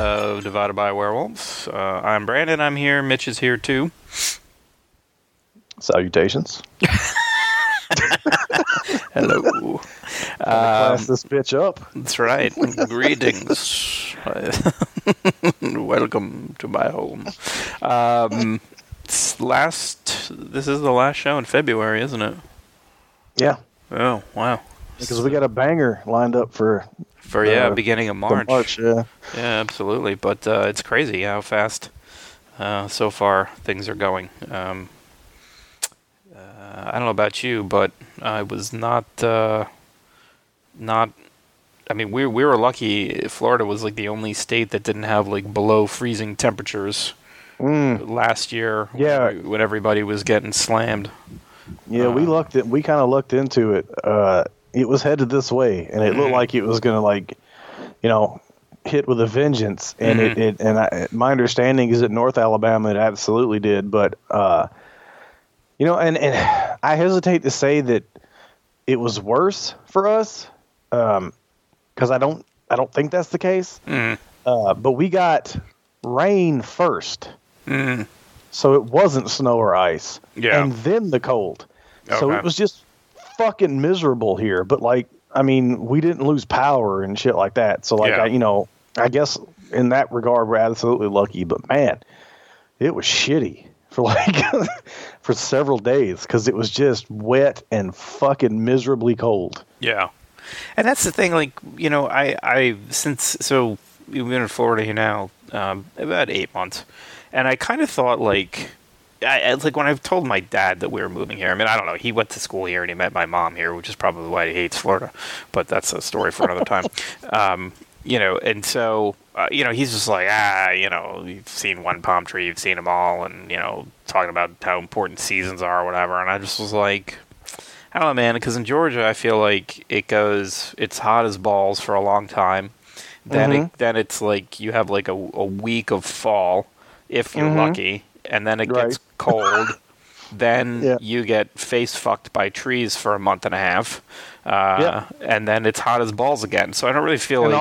of Divided by Werewolves. I'm Brandon. I'm here. Mitch is here too. Salutations. Hello. Class this bitch up. That's right. Greetings. Welcome to my home. This is the last show in February, isn't it? Yeah. Oh, wow. Because we got a banger lined up for beginning of March. Yeah, absolutely. But it's crazy how fast so far things are going. I don't know about you, but I was not. I mean, we were lucky. Florida was like the only state that didn't have like below freezing temperatures last year. Yeah. When everybody was getting slammed. Yeah, we lucked it. We kind of looked into it. It was headed this way, and it looked like it was going to, like, you know, hit with a vengeance. And my understanding is that North Alabama it absolutely did. But you know, and I hesitate to say that it was worse for us, because I don't think that's the case. But we got rain first, so it wasn't snow or ice. Yeah, and then the cold. Okay. So it was just fucking miserable here, but like, I mean, we didn't lose power and shit like that, so like, yeah. I guess in that regard we're absolutely lucky, but man, it was shitty for like for several days because it was just wet and fucking miserably cold. Yeah, and that's the thing, like, you know, I since, so we've been in Florida here now about 8 months, and I kind of thought, like, it's like when I've told my dad that we were moving here. I mean, I don't know. He went to school here and he met my mom here, which is probably why he hates Florida. But that's a story for another time. You know, and so, you know, he's just like, you know, you've seen one palm tree, you've seen them all. And, you know, talking about how important seasons are or whatever. And I just was like, I don't know, man. Because in Georgia, I feel like it's hot as balls for a long time. Then then it's like you have like a week of fall, if you're lucky. And then it gets cold. Then you get face fucked by trees for a month and a half. And then it's hot as balls again. So I don't really feel And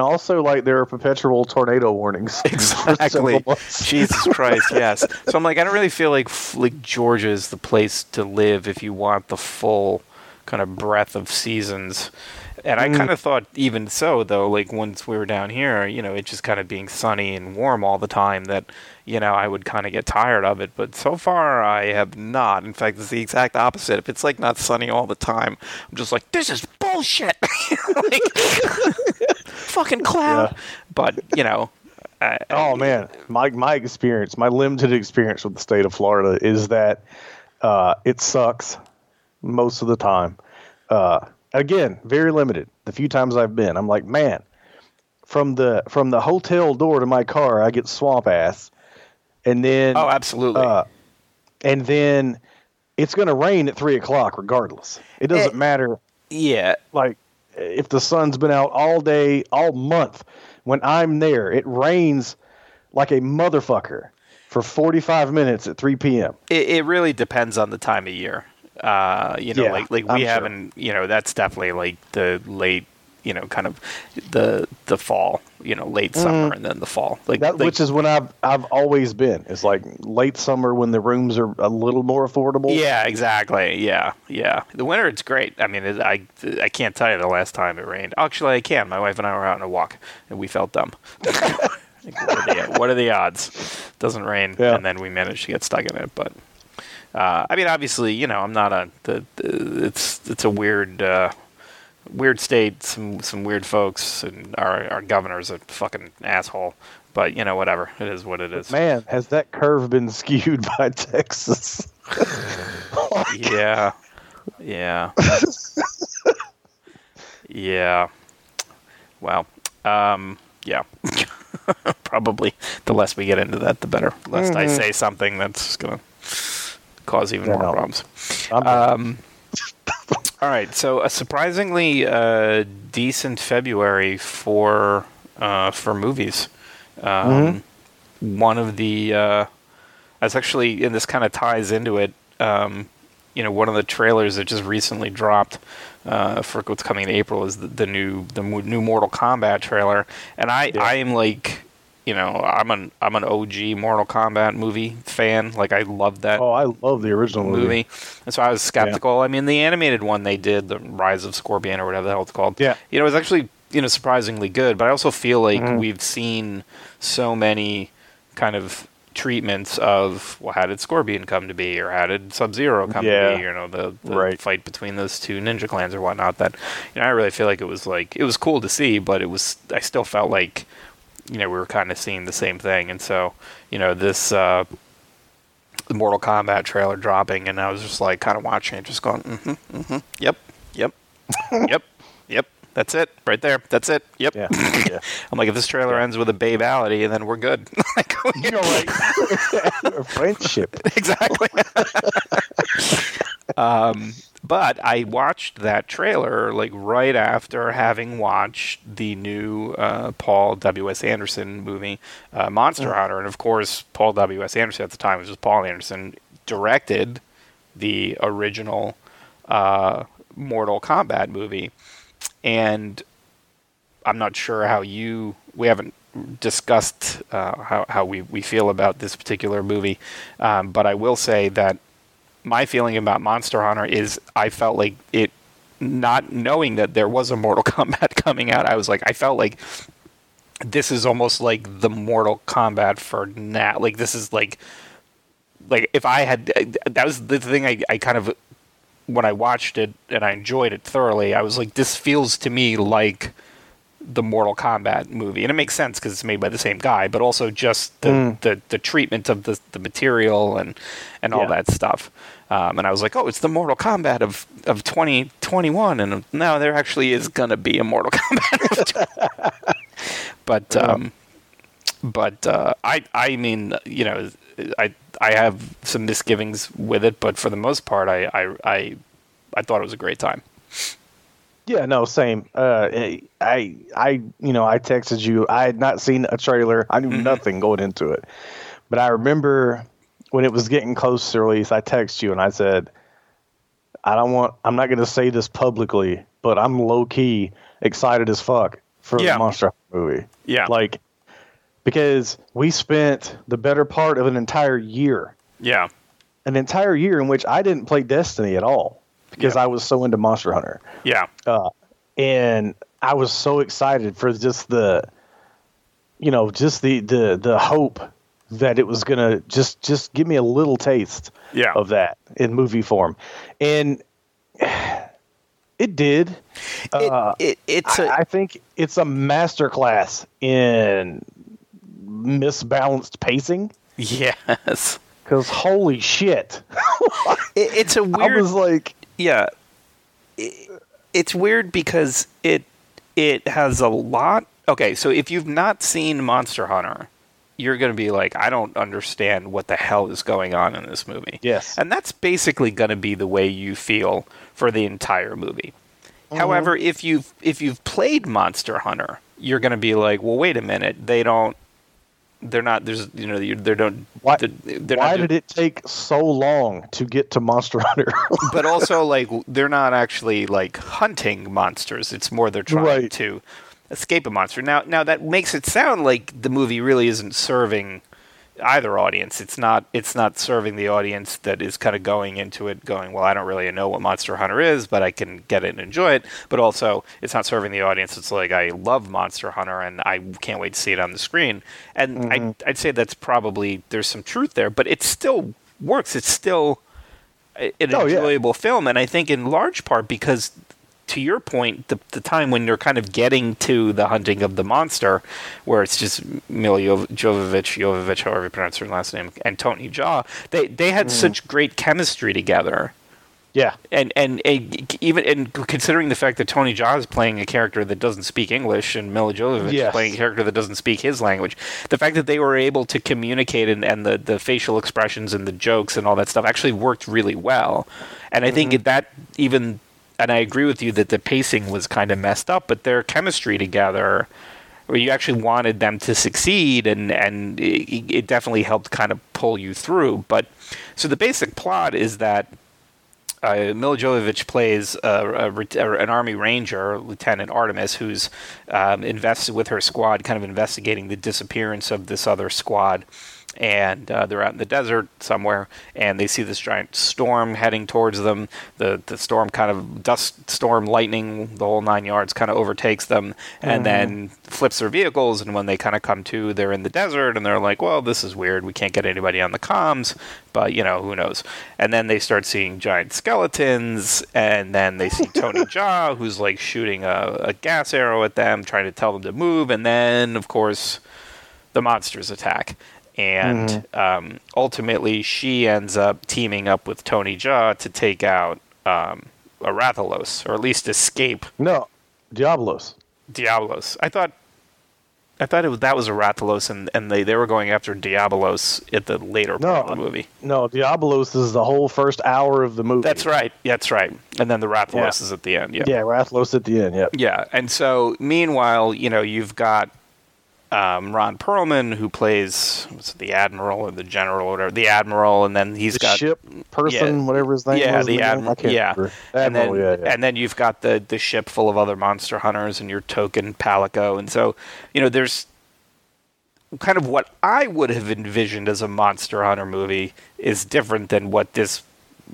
also, like, there are perpetual tornado warnings. Exactly. Jesus Christ, yes. So I'm like, I don't really feel like Georgia is the place to live if you want the full kind of breadth of seasons. And I kind of thought, even so, though, like, once we were down here, you know, it just kind of being sunny and warm all the time that, you know, I would kind of get tired of it. But so far, I have not. In fact, it's the exact opposite. If it's, like, not sunny all the time, I'm just like, this is bullshit! Like, fucking cloud! Yeah. But, you know... man. My experience, my limited experience with the state of Florida is that it sucks most of the time. Again, very limited. The few times I've been, I'm like, man, from the hotel door to my car, I get swamp ass, and then absolutely, and then it's gonna rain at 3 o'clock regardless. It doesn't matter. Yeah, like if the sun's been out all day, all month. When I'm there, it rains like a motherfucker for 45 minutes at 3 p.m. It really depends on the time of year. You know, like we haven't, you know, that's definitely like the late, you know, kind of the fall, you know, late summer and then the fall, like that, which is when I've always been. It's like late summer when the rooms are a little more affordable. Yeah, exactly. Yeah. Yeah. The winter, it's great. I mean, I can't tell you the last time it rained. Actually, I can. My wife and I were out on a walk and we felt dumb. Like, what are the odds? It doesn't rain. Yeah. And then we managed to get stuck in it, but. I mean, obviously, you know, I'm not it's a weird state, some weird folks, and our governor's a fucking asshole. But, you know, whatever. It is what it is. Man, has that curve been skewed by Texas? Yeah. Yeah. Yeah. Wow. Yeah. Probably the less we get into that, the better. Lest I say something that's going to cause even more problems. All right, so a surprisingly decent February for movies. One of the, I was actually, and this kind of ties into it. you know, one of the trailers that just recently dropped for what's coming in April is the new Mortal Kombat trailer, and I am like, you know, I'm an OG Mortal Kombat movie fan. Like, I love that. Oh, I love the original movie. And so I was skeptical. Yeah. I mean, the animated one they did, the Rise of Scorpion or whatever the hell it's called. Yeah, you know, it was actually, you know, surprisingly good. But I also feel like we've seen so many kind of treatments of, well, how did Scorpion come to be, or how did Sub-Zero come to be, you know, the fight between those two ninja clans or whatnot, that, you know, I really feel like it was cool to see, but it was, I still felt like, you know, we were kind of seeing the same thing. And so, you know, this the Mortal Kombat trailer dropping, and I was just like kind of watching it, just going yep that's it right there. That's it. Yep. Yeah. Yeah. I'm like, if this trailer ends with a babality, then we're good. Like, you know, like friendship. Exactly. But I watched that trailer like right after having watched the new Paul W.S. Anderson movie, Monster Hunter, and of course Paul W.S. Anderson at the time was just Paul Anderson, directed the original Mortal Kombat movie. And I'm not sure how we haven't discussed how we feel about this particular movie, but I will say that my feeling about Monster Hunter is I felt like it, not knowing that there was a Mortal Kombat coming out, I felt like this is almost like the Mortal Kombat for now. Like, this is like if I had, that was the thing I kind of, when I watched it and I enjoyed it thoroughly, I was like, this feels to me like the Mortal Kombat movie. And it makes sense because it's made by the same guy, but also just the treatment of the material and all that stuff. And I was like, oh, it's the Mortal Kombat of 2021. And now there actually is going to be a Mortal Kombat. But I mean, you know, I have some misgivings with it, but for the most part, I thought it was a great time. Yeah, no, same. I texted you. I had not seen a trailer. I knew nothing going into it, but I remember when it was getting close to release, I texted you and I said, I'm not going to say this publicly, but I'm low key excited as fuck for the Monster Hunter movie. Yeah, like. Because we spent the better part of an entire year. Yeah. An entire year in which I didn't play Destiny at all. Because I was so into Monster Hunter. Yeah. And I was so excited for just the hope that it was going to just give me a little taste of that in movie form. And it did. I think it's a masterclass in misbalanced pacing. Yes, because holy shit, it's a weird. I was like, yeah, it's weird because it has a lot. Okay, so if you've not seen Monster Hunter, you're going to be like, I don't understand what the hell is going on in this movie. Yes, and that's basically going to be the way you feel for the entire movie. Mm-hmm. However, if you've played Monster Hunter, you're going to be like, well, wait a minute, they don't. They're not. There's, you know. They don't. Why, did it take so long to get to Monster Hunter? But also, like, they're not actually like hunting monsters. It's more they're trying to escape a monster. Now that makes it sound like the movie really isn't serving either audience. It's not serving the audience that is kind of going into it, going, well, I don't really know what Monster Hunter is, but I can get it and enjoy it. But also, it's not serving the audience. It's like, I love Monster Hunter and I can't wait to see it on the screen. And I'd say that's probably, there's some truth there, but it still works. It's still an enjoyable film. And I think in large part because, to your point, the time when you're kind of getting to the hunting of the monster, where it's just Milla Jovovich, however you pronounce her last name, and Tony Jaa, they had such great chemistry together. Yeah, and considering the fact that Tony Jaa is playing a character that doesn't speak English and Milla Jovovich is playing a character that doesn't speak his language, the fact that they were able to communicate and the facial expressions and the jokes and all that stuff actually worked really well, and I think that even. And I agree with you that the pacing was kind of messed up, but their chemistry together, where you actually wanted them to succeed, and it definitely helped kind of pull you through. But so the basic plot is that Milla Jovovich plays an Army Ranger, Lieutenant Artemis, who's invested with her squad, kind of investigating the disappearance of this other squad. And they're out in the desert somewhere, and they see this giant storm heading towards them. The storm kind of dust storm, lightning, the whole 9 yards, kind of overtakes them, and then flips their vehicles. And when they kind of come to, they're in the desert, and they're like, "Well, this is weird. We can't get anybody on the comms, but you know, who knows?" And then they start seeing giant skeletons, and then they see Tony Jaa, who's like shooting a gas arrow at them, trying to tell them to move. And then, of course, the monsters attack. And ultimately, she ends up teaming up with Tony Jaa to take out a Rathalos, or at least escape. No, Diabolos. Diabolos. I thought it was, that was a Rathalos, and they were going after Diabolos at the later part of the movie. No, Diabolos is the whole first hour of the movie. That's right. That's right. And then the Rathalos is at the end. Yep. Yeah, Rathalos at the end. Yeah. Yeah, and so meanwhile, you know, you've got. Ron Perlman, who plays the admiral or the general, or whatever, the admiral, and then he's got ship person, whatever his name was. The admiral. Yeah, the admiral. And then you've got the ship full of other monster hunters and your token Palico, and so you know there's kind of what I would have envisioned as a monster hunter movie is different than what this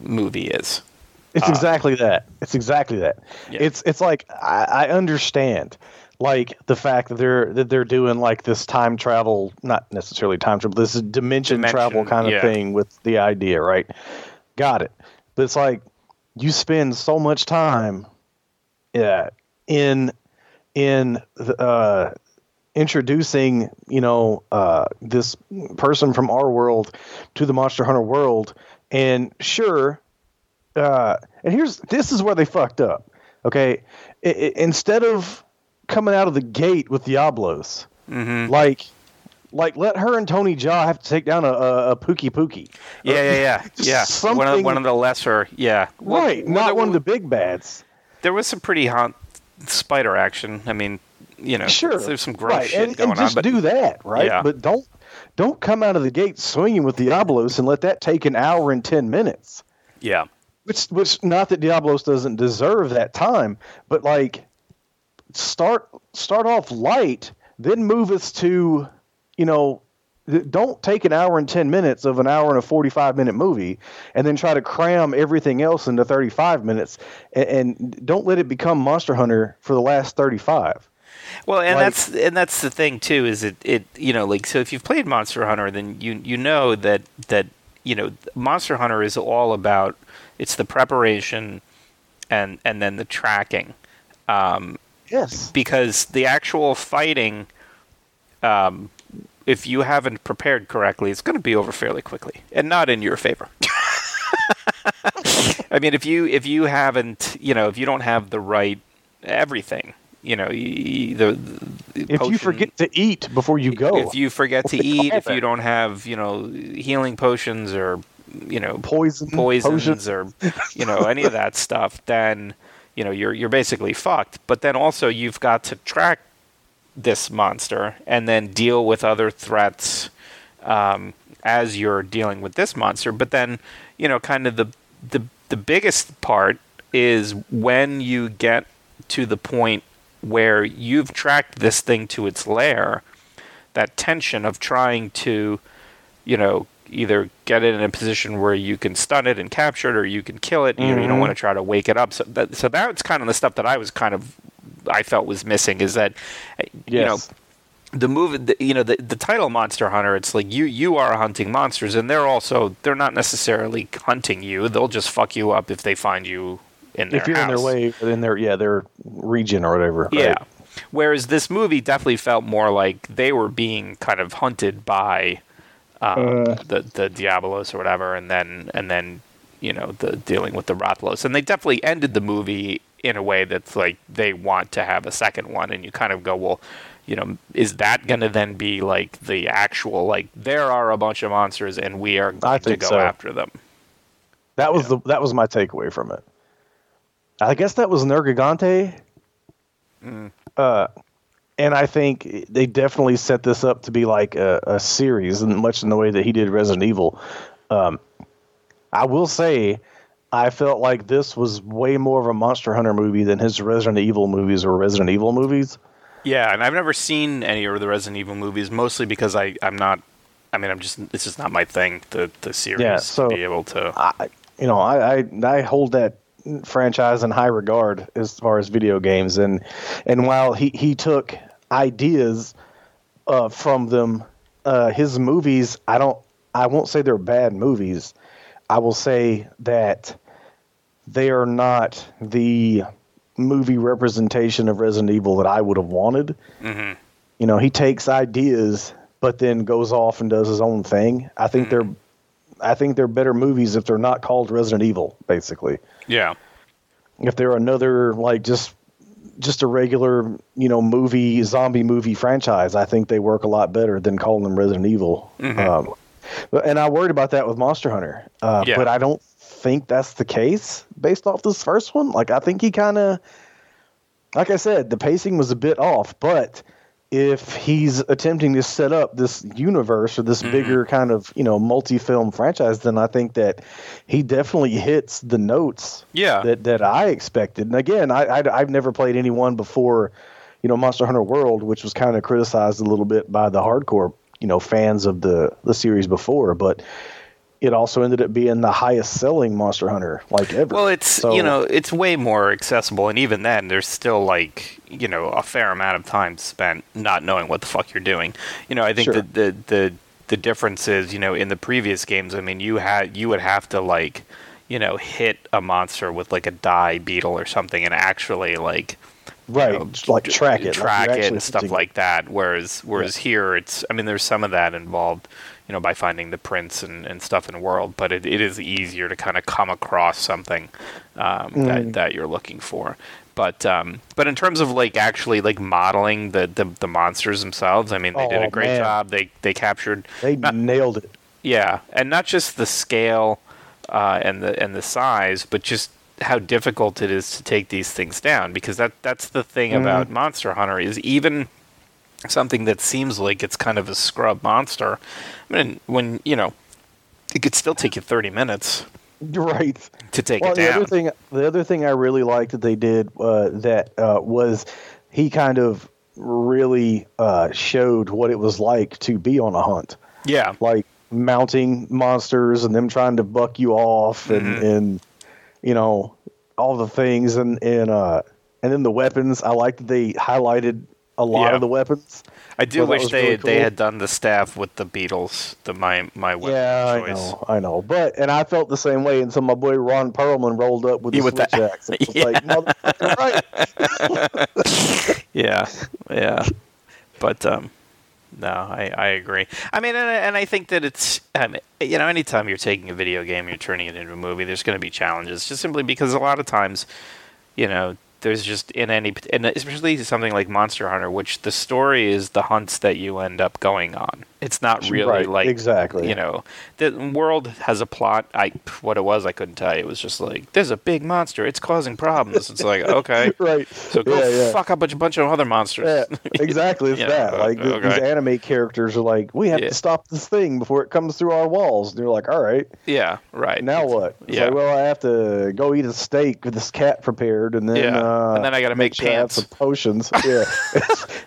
movie is. It's exactly that. It's exactly that. Yeah. It's like I understand. Like the fact that they're doing like this time travel, not necessarily time travel, this is dimension travel kind of thing with the idea, right? Got it. But it's like you spend so much time, in introducing this person from our world to the Monster Hunter world, and sure, and this is where they fucked up. Okay, instead of coming out of the gate with Diabolos, like let her and Tony Jaa have to take down a Pookie. Yeah. One of the lesser, right? One of the big bads. There was some pretty hot spider action. I mean, sure, there's some gross shit and going on. Just do that, right? Yeah. But don't come out of the gate swinging with Diabolos and let that take an hour and 10 minutes. Yeah, which not that Diabolos doesn't deserve that time, but like. Start off light, then move us to, don't take an hour and 10 minutes of an hour and a 45-minute movie and then try to cram everything else into 35 minutes and don't let it become Monster Hunter for the last 35. Well, and that's the thing too, is so if you've played Monster Hunter, then you know that Monster Hunter is all about, it's the preparation and then the tracking. Yes. Because the actual fighting, if you haven't prepared correctly, it's going to be over fairly quickly, and not in your favor. I mean, if you haven't, if you don't have the right everything, if potion, you forget to eat before you go, if you don't have, healing potions or poisons or any of that stuff, then. You're basically fucked. But then also you've got to track this monster and then deal with other threats as you're dealing with this monster. But then kind of the biggest part is when you get to the point where you've tracked this thing to its lair. That tension of trying to either get it in a position where you can stun it and capture it, or you can kill it. You don't want to try to wake it up. So that's kind of the stuff that I felt was missing. Is that the movie? The title Monster Hunter. It's like you are hunting monsters, and they're not necessarily hunting you. They'll just fuck you up if they find you in their house. If you're in their way, in their region or whatever. Right? Yeah. Whereas this movie definitely felt more like they were being kind of hunted by. The Diabolos or whatever, and then the dealing with the Rathalos, and they definitely ended the movie in a way that's like they want to have a second one, and you kind of go, well, is that going to then be like the actual there are a bunch of monsters and we are going to go after them? That was that was my takeaway from it. I guess that was Nergigante. And I think they definitely set this up to be like a series, and much in the way that he did Resident Evil. I will say I felt like this was way more of a Monster Hunter movie than his Resident Evil movies or Resident Evil movies. Yeah, and I've never seen any of the Resident Evil movies, mostly because I'm just it's just not my thing, the series. Yeah, so to be able to I hold that franchise in high regard as far as video games, and while he took ideas from them, his movies, I won't say they're bad movies. I will say that they are not the movie representation of Resident Evil that I would have wanted. Mm-hmm. You know, he takes ideas but then goes off and does his own thing. I think they're better movies if they're not called Resident Evil, basically. Yeah. If they're another, like, just a regular, you know, movie, zombie movie franchise, I think they work a lot better than calling them Resident Evil. Mm-hmm. And I worried about that with Monster Hunter. But I don't think that's the case based off this first one. Like, I think he kind of, like I said, the pacing was a bit off, but if he's attempting to set up this universe or this bigger kind of, you know, multi-film franchise, then I think that he definitely hits the notes that I expected. And again, I've never played any one before, you know, Monster Hunter World, which was kind of criticized a little bit by the hardcore, you know, fans of the series before, but it also ended up being the highest selling Monster Hunter like ever. Well, it's way more accessible, and even then there's still, like, you know, a fair amount of time spent not knowing what the fuck you're doing. You know, I think that the difference is, you know, in the previous games, I mean, you would have to, like, you know, hit a monster with, like, a dye beetle or something and actually, like, right, you know, like track it and stuff like that. Whereas here, it's, I mean, there's some of that involved, you know, by finding the prints and stuff in the world, but it is easier to kind of come across something that you're looking for. But in terms of, like, actually, like, modeling the monsters themselves, I mean, they did a great job. They captured, nailed it. Yeah, and not just the scale and the size, but just how difficult it is to take these things down, because that's the thing about Monster Hunter is even something that seems like it's kind of a scrub monster, I mean, when, you know, it could still take you 30 minutes, right, to take it down. The other thing I really liked that they did was he kind of really showed what it was like to be on a hunt. Yeah, like mounting monsters and them trying to buck you off and you know, all the things and then the weapons. I like that they highlighted a lot of the weapons. I do wish they had done the staff with the beetles, my weapon choice. Yeah, I know. But I felt the same way until my boy Ron Perlman rolled up with the switchbacks. It's like, motherfucker, right. yeah. But no, I agree. I mean, and I think that it's, you know, anytime you're taking a video game, you're turning it into a movie, there's going to be challenges, just simply because a lot of times, you know, there's just and especially something like Monster Hunter, which the story is the hunts that you end up going on. It's not really like, exactly, you know, the world has a plot. What it was, I couldn't tell you. It was just like, there's a big monster, it's causing problems. It's like, okay, right. So go fuck up a bunch of other monsters. Yeah, exactly. It's that. Like, these anime characters are like, we have to stop this thing before it comes through our walls. And you're like, all right. Yeah, right. Now what? It's like, well, I have to go eat a steak with this cat prepared, and then... Yeah. And then I got to make pants. Sure, potions. Yeah.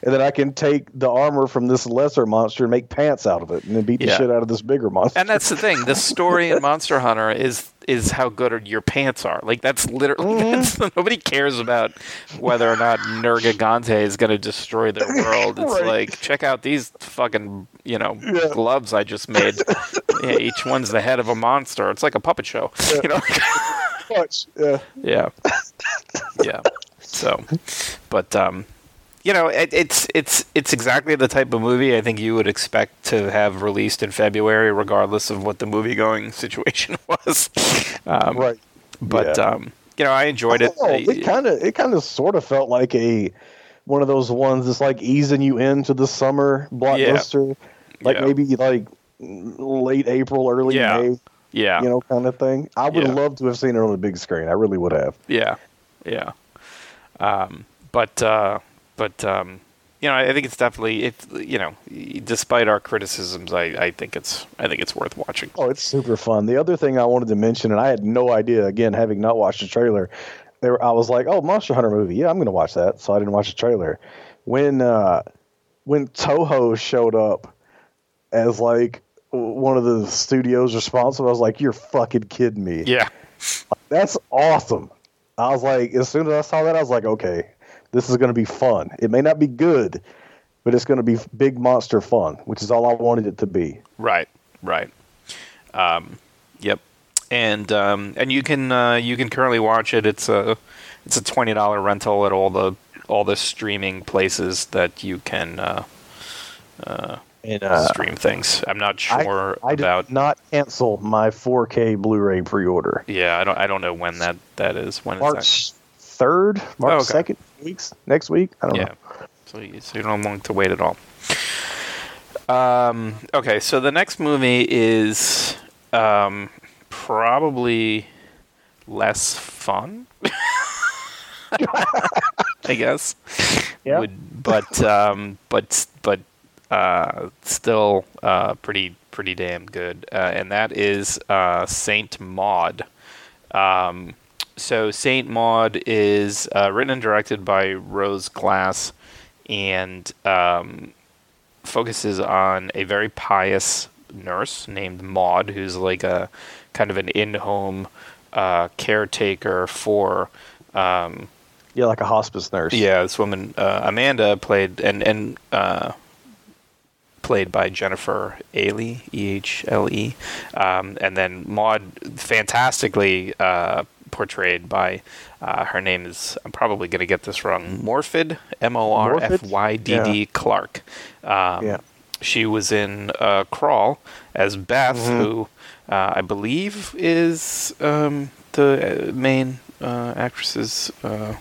And then I can take the armor from this lesser monster and make pants out of it, and then beat the shit out of this bigger monster. And that's the thing. The story in Monster Hunter is how good your pants are. Like, that's literally... That's, nobody cares about whether or not Nergigante is going to destroy their world. It's like, check out these fucking, you know, gloves I just made. Yeah, each one's the head of a monster. It's like a puppet show. Yeah. You know? Yeah. So, but you know, it's exactly the type of movie I think you would expect to have released in February, regardless of what the movie going situation was. Right. But you know, I enjoyed it. It kind of sort of felt like one of those ones that's like easing you into the summer blockbuster, like maybe like late April, early May. Yeah, you know, kind of thing. I would love to have seen it on the big screen. I really would have. Yeah. You you know, I think it's definitely, you know, despite our criticisms, I think it's worth watching. Oh, it's super fun. The other thing I wanted to mention, and I had no idea, again, having not watched the trailer, I was like, oh, Monster Hunter movie. Yeah, I'm going to watch that. So I didn't watch the trailer. When Toho showed up as, like, one of the studios responsible, I was like, you're fucking kidding me. Yeah. That's awesome. I was like, as soon as I saw that, I was like, okay, this is going to be fun. It may not be good, but it's going to be big monster fun, which is all I wanted it to be. Right. Yep. And you can currently watch it. It's a $20 rental at all the streaming places that you can stream things. I'm not sure I did not cancel my 4K Blu-ray pre-order. Yeah, I don't know when that is. When March 3rd, March 2nd, next week. I don't know. So you don't want to wait at all. Okay, so the next movie is probably less fun. I guess. Yeah. But still pretty damn good. And that is Saint Maud. So Saint Maud is written and directed by Rose Glass and focuses on a very pious nurse named Maud, who's like a kind of an in-home caretaker for like a hospice nurse. Yeah, this woman Amanda played by Jennifer Ehle, E-H-L-E, and then Maud, fantastically portrayed by, her name is, I'm probably going to get this wrong, Morfydd, Morfydd? Yeah. Clark. She was in Crawl as Beth, who I believe is the main actress's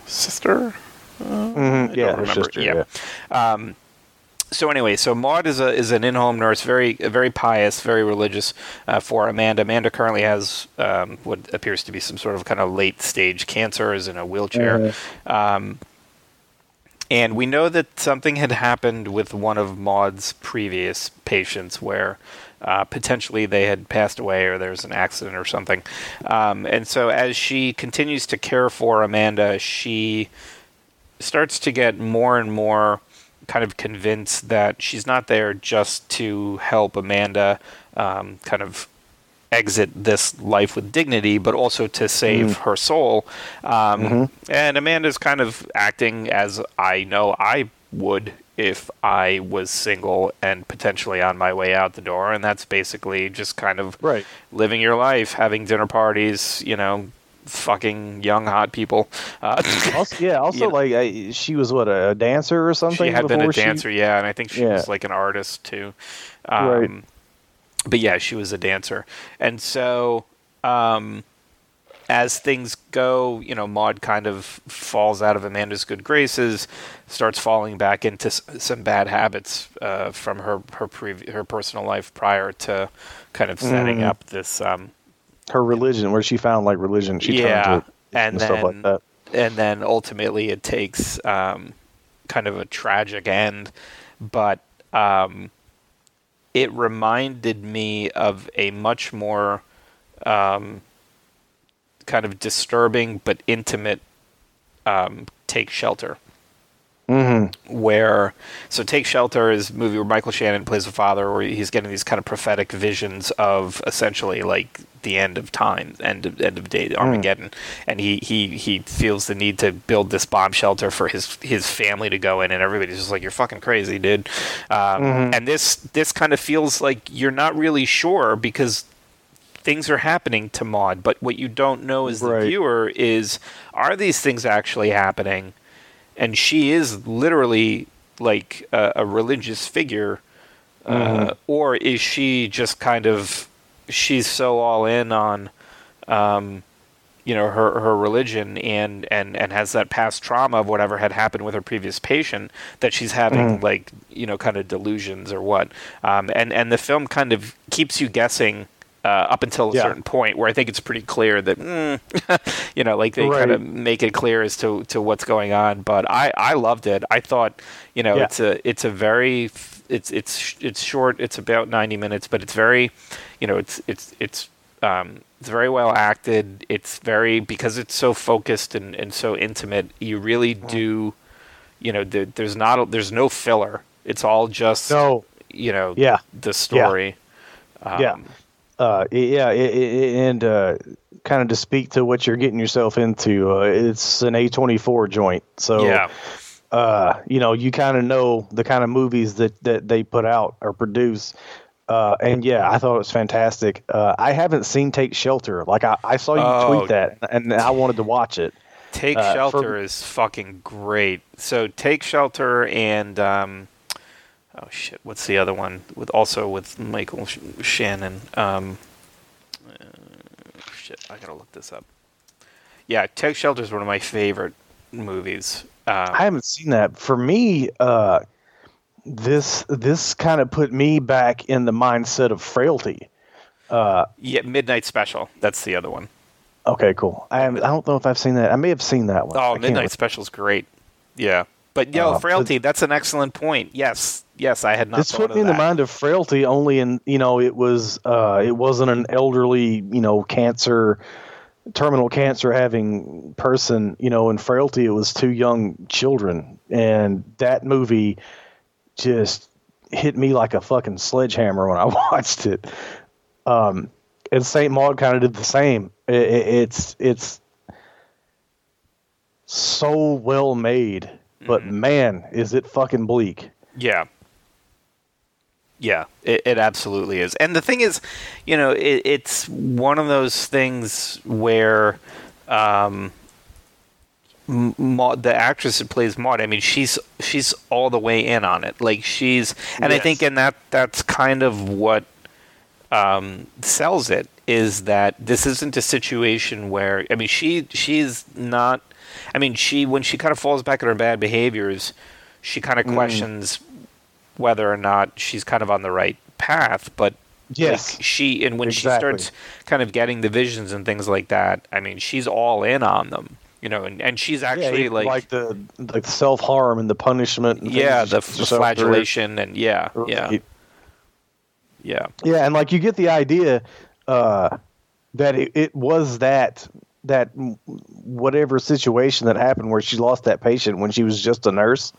sister? Her sister. Yeah. So anyway, Maud is an in-home nurse, very very pious, very religious for Amanda. Amanda currently has what appears to be some sort of kind of late-stage cancer, is in a wheelchair. And we know that something had happened with one of Maud's previous patients where potentially they had passed away or there's an accident or something. And so as she continues to care for Amanda, she starts to get more and more kind of convinced that she's not there just to help Amanda kind of exit this life with dignity, but also to save her soul. And Amanda's kind of acting as I know I would if I was single and potentially on my way out the door. And that's basically just kind of living your life, having dinner parties, you know, fucking young hot people. Also, like she was a dancer or something. She had been a dancer, and I think she was like an artist too. But yeah, she was a dancer, and so as things go, you know, Maud kind of falls out of Amanda's good graces, starts falling back into some bad habits from her personal life prior to kind of setting up this. Her religion, where she found like religion, she turned to it and stuff like that. And then ultimately, it takes kind of a tragic end, but it reminded me of a much more kind of disturbing but intimate Take Shelter. So Take Shelter is a movie where Michael Shannon plays a father where he's getting these kind of prophetic visions of essentially like the end of time, end of day, Armageddon. And he feels the need to build this bomb shelter for his family to go in, and everybody's just like, you're fucking crazy, dude. And this kind of feels like you're not really sure because things are happening to Maud, but what you don't know as the viewer is, are these things actually happening? And she is literally like a religious figure, or is she just kind of, she's so all in on, you know, her religion and has that past trauma of whatever had happened with her previous patient that she's having like, you know, kind of delusions or what. And the film kind of keeps you guessing up until a certain point where I think it's pretty clear that, you know, like they kind of make it clear as to what's going on. But I loved it. I thought, you know, it's short. It's about 90 minutes, but it's very, you know, it's very well acted. It's very, because it's so focused and so intimate, you really do, you know, there's no filler. It's all just, you know, the story. And kind of to speak to what you're getting yourself into, it's an A24 joint. So, you know, you kind of know the kind of movies that they put out or produce. And yeah, I thought it was fantastic. I haven't seen Take Shelter. Like I saw you tweet that and I wanted to watch it. Take Shelter is fucking great. So Take Shelter and, oh shit! What's the other one with Michael Shannon? Shit! I gotta look this up. Yeah, Take Shelter is one of my favorite movies. I haven't seen that. For me, this kind of put me back in the mindset of Frailty. Midnight Special. That's the other one. Okay, cool. I don't know if I've seen that. I may have seen that one. Oh, Midnight Special's great. Yeah. But, Frailty, that's an excellent point. Yes, I had not thought of that. This put me in the mind of Frailty, only in, you know, it wasn't an elderly, you know, terminal cancer-having person. You know, in Frailty, it was two young children. And that movie just hit me like a fucking sledgehammer when I watched it. And Saint Maud kind of did the same. It's so well made. But man, is it fucking bleak. Yeah, it absolutely is. And the thing is, you know, it's one of those things where Maud, the actress that plays Maud, I mean, she's all the way in on it. Like I think, and that's kind of what sells it, is that this isn't a situation where, I mean, she's not. I mean, when she kind of falls back on her bad behaviors, she kind of questions whether or not she's kind of on the right path. But yes, like she starts kind of getting the visions and things like that, I mean, she's all in on them, you know, and she's actually like the self harm and the punishment, and the flagellation, and and like you get the idea that it was that whatever situation that happened where she lost that patient when she was just a nurse,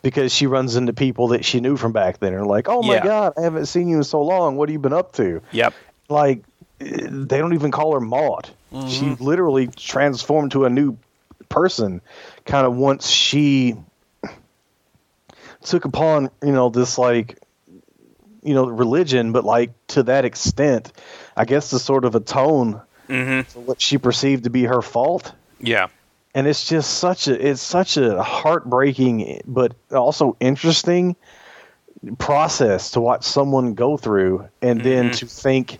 because she runs into people that she knew from back then and are like, oh my God, I haven't seen you in so long. What have you been up to? Yep. Like, they don't even call her Maud. Mm-hmm. She literally transformed to a new person kind of once she took upon, you know, this, like, you know, religion, but like to that extent, I guess, the sort of atone for what she perceived to be her fault. Yeah. And it's just such a heartbreaking but also interesting process to watch someone go through, and then to think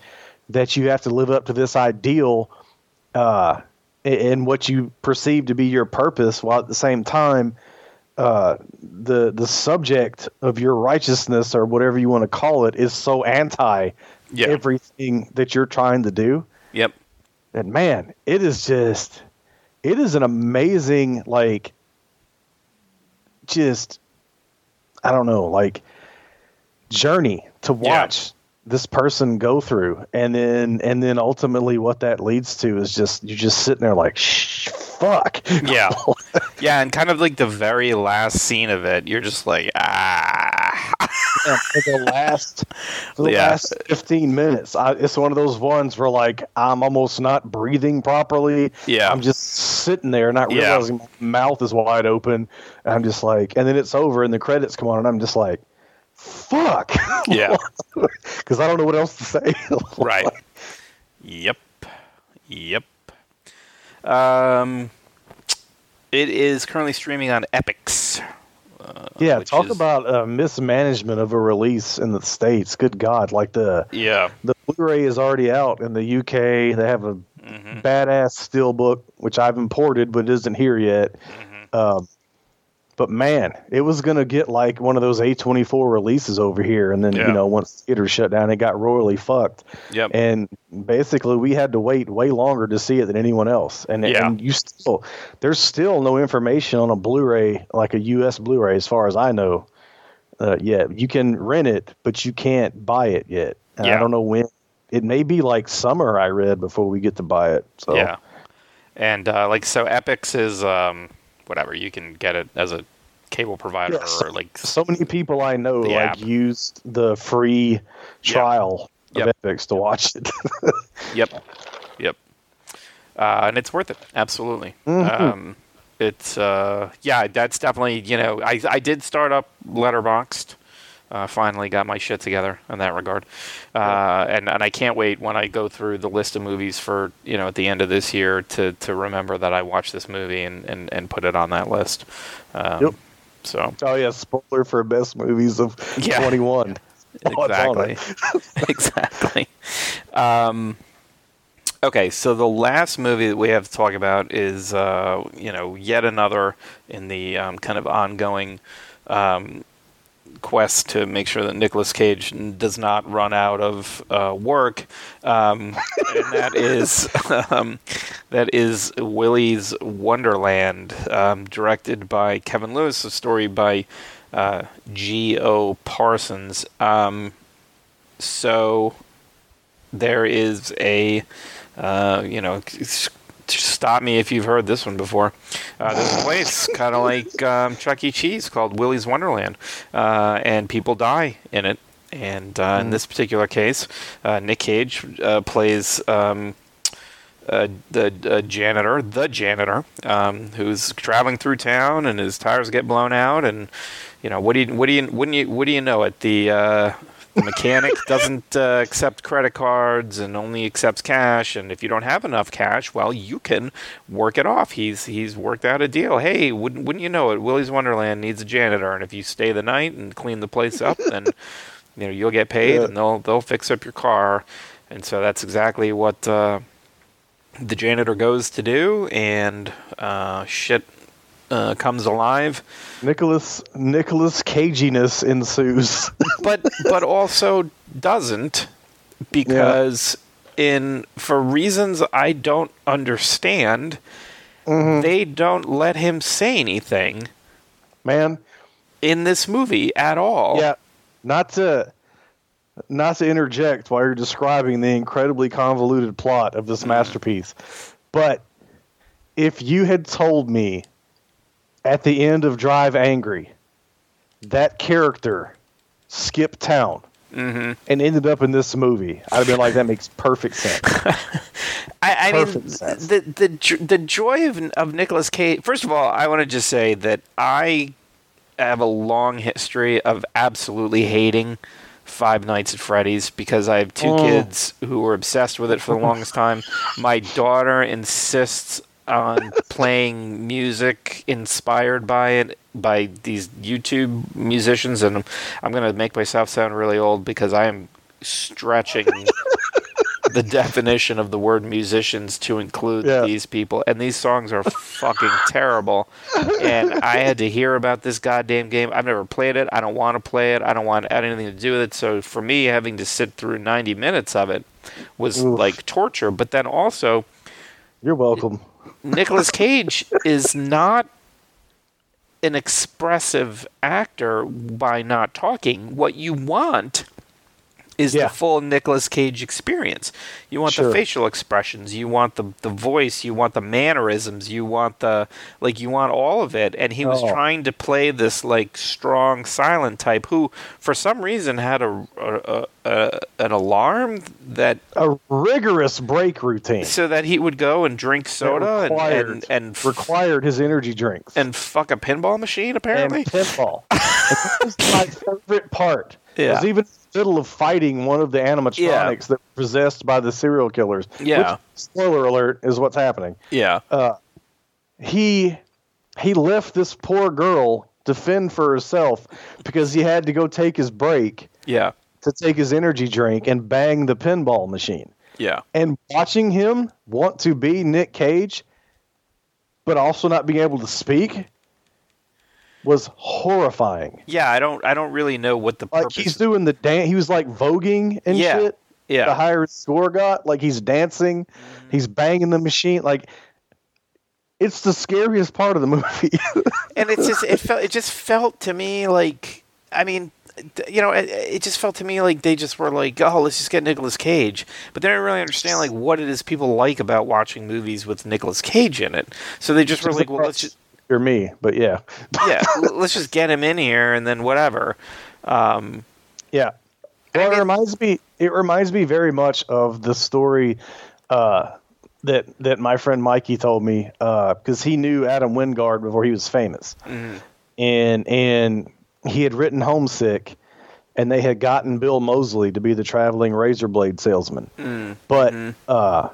that you have to live up to this ideal and what you perceive to be your purpose, while at the same time the subject of your righteousness, or whatever you want to call it, is so anti everything that you're trying to do. Yep. And man, it is an amazing, like, just, I don't know, like, journey to watch this person go through. And then ultimately what that leads to is just, you're just sitting there like, fuck. Yeah. Yeah. And kind of like the very last scene of it, you're just like, for the last 15 minutes, it's one of those ones where, like, I'm almost not breathing properly. Yeah. I'm just sitting there, not realizing my mouth is wide open. And I'm just like, and then it's over and the credits come on and I'm just like, fuck. Yeah. Because I don't know what else to say. Right. Yep. It is currently streaming on Epix. Talk about mismanagement of a release in the States. Good God. Like the Blu-ray is already out in the UK. They have a badass steelbook, which I've imported but isn't here yet. But man, it was going to get like one of those A24 releases over here. And then, you know, once theaters shut down, it got royally fucked. Yep. And basically we had to wait way longer to see it than anyone else. And, and you still, there's still no information on a Blu-ray, like a US Blu-ray, as far as I know. You can rent it, but you can't buy it yet. And I don't know when. It may be like summer, I read, before we get to buy it. So. Yeah. And like, so Epix is whatever, you can get it as a cable provider. Or like so many people I know like used the free trial of Epix to watch it. And it's worth it. Absolutely. Mm-hmm. It's yeah, that's definitely, you know, I did start up Letterboxd. Finally got my shit together in that regard, and I can't wait when I go through the list of movies for, you know, at the end of this year to remember that I watched this movie and put it on that list. So. Oh yeah, spoiler for best movies of 21. Exactly. Exactly. Okay, so the last movie that we have to talk about is you know, yet another in the kind of ongoing. Quest to make sure that Nicolas Cage does not run out of work, and that is Willy's Wonderland, directed by Kevin Lewis, a story by G.O. Parsons. So there is a you know, stop me if you've heard this one before. There's a place kind of like Chuck E. Cheese called Willy's Wonderland, and people die in it. And in this particular case, Nick Cage plays the janitor, who's traveling through town, and his tires get blown out. And you know, what do you know? At the mechanic doesn't accept credit cards and only accepts cash. And if you don't have enough cash, well, you can work it off. He's worked out a deal. Hey, wouldn't you know it? Willy's Wonderland needs a janitor, and if you stay the night and clean the place up, then you know you'll get paid, and they'll fix up your car. And so that's exactly what the janitor goes to do, and shit. Comes alive. Nicolas Caginess ensues, but also doesn't, because for reasons I don't understand, they don't let him say anything, man, in this movie at all. Yeah, not to interject while you're describing the incredibly convoluted plot of this masterpiece, but if you had told me at the end of Drive Angry, that character skipped town and ended up in this movie, I'd have been like, that makes perfect sense. I mean, the joy of Nicolas Cage. First of all, I want to just say that I have a long history of absolutely hating Five Nights at Freddy's, because I have two kids who were obsessed with it for the longest time. My daughter insists on playing music inspired by it, by these YouTube musicians, and I'm going to make myself sound really old because I am stretching the definition of the word musicians to include these people, and these songs are fucking terrible, and I had to hear about this goddamn game. I've never played it. I don't want to play it. I don't want anything to do with it. So for me, having to sit through 90 minutes of it was like torture. But then also, you're welcome. Nicolas Cage is not an expressive actor by not talking. What you want is the full Nicolas Cage experience. You want the facial expressions, you want the voice, you want the mannerisms, you want you want all of it. And he was trying to play this like strong silent type who for some reason had an alarm that a rigorous break routine, so that he would go and drink soda and required his energy drinks and fuck a pinball machine apparently. And pinball. This is my favorite part. Yeah. It was even in the middle of fighting one of the animatronics that were possessed by the serial killers. Yeah. Which, spoiler alert, is what's happening. Yeah. He left this poor girl to fend for herself because he had to go take his break. Yeah. To take his energy drink and bang the pinball machine. Yeah. And watching him want to be Nick Cage, but also not being able to speak. was horrifying. Yeah, I don't really know what the purpose. Like, he's doing the dance. He was like voguing and shit. Yeah. The higher his score got, like he's dancing, he's banging the machine. Like, it's the scariest part of the movie. And it just felt to me like, I mean, you know, it just felt to me like they just were like, oh, let's just get Nicolas Cage. But they didn't really understand like what it is people like about watching movies with Nicolas Cage in it. So they just were like, well, let's just. You're me, but yeah. Yeah, let's just get him in here and then whatever. Yeah. Well, it reminds me very much of the story that my friend Mikey told me, because he knew Adam Wingard before he was famous. Mm. And he had written Homesick, and they had gotten Bill Moseley to be the traveling razor blade salesman. Mm. But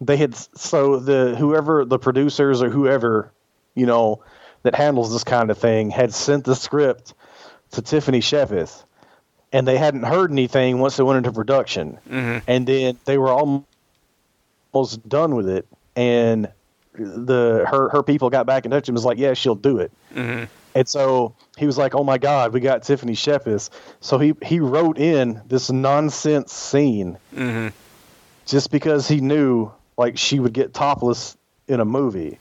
they had, so the producers or whoever, you know, that handles this kind of thing had sent the script to Tiffany Shepis, and they hadn't heard anything once they went into production. Mm-hmm. And then they were almost done with it, and her people got back in touch and was like, yeah, she'll do it. Mm-hmm. And so he was like, oh my God, we got Tiffany Shepis. So he wrote in this nonsense scene, mm-hmm, just because he knew like she would get topless in a movie.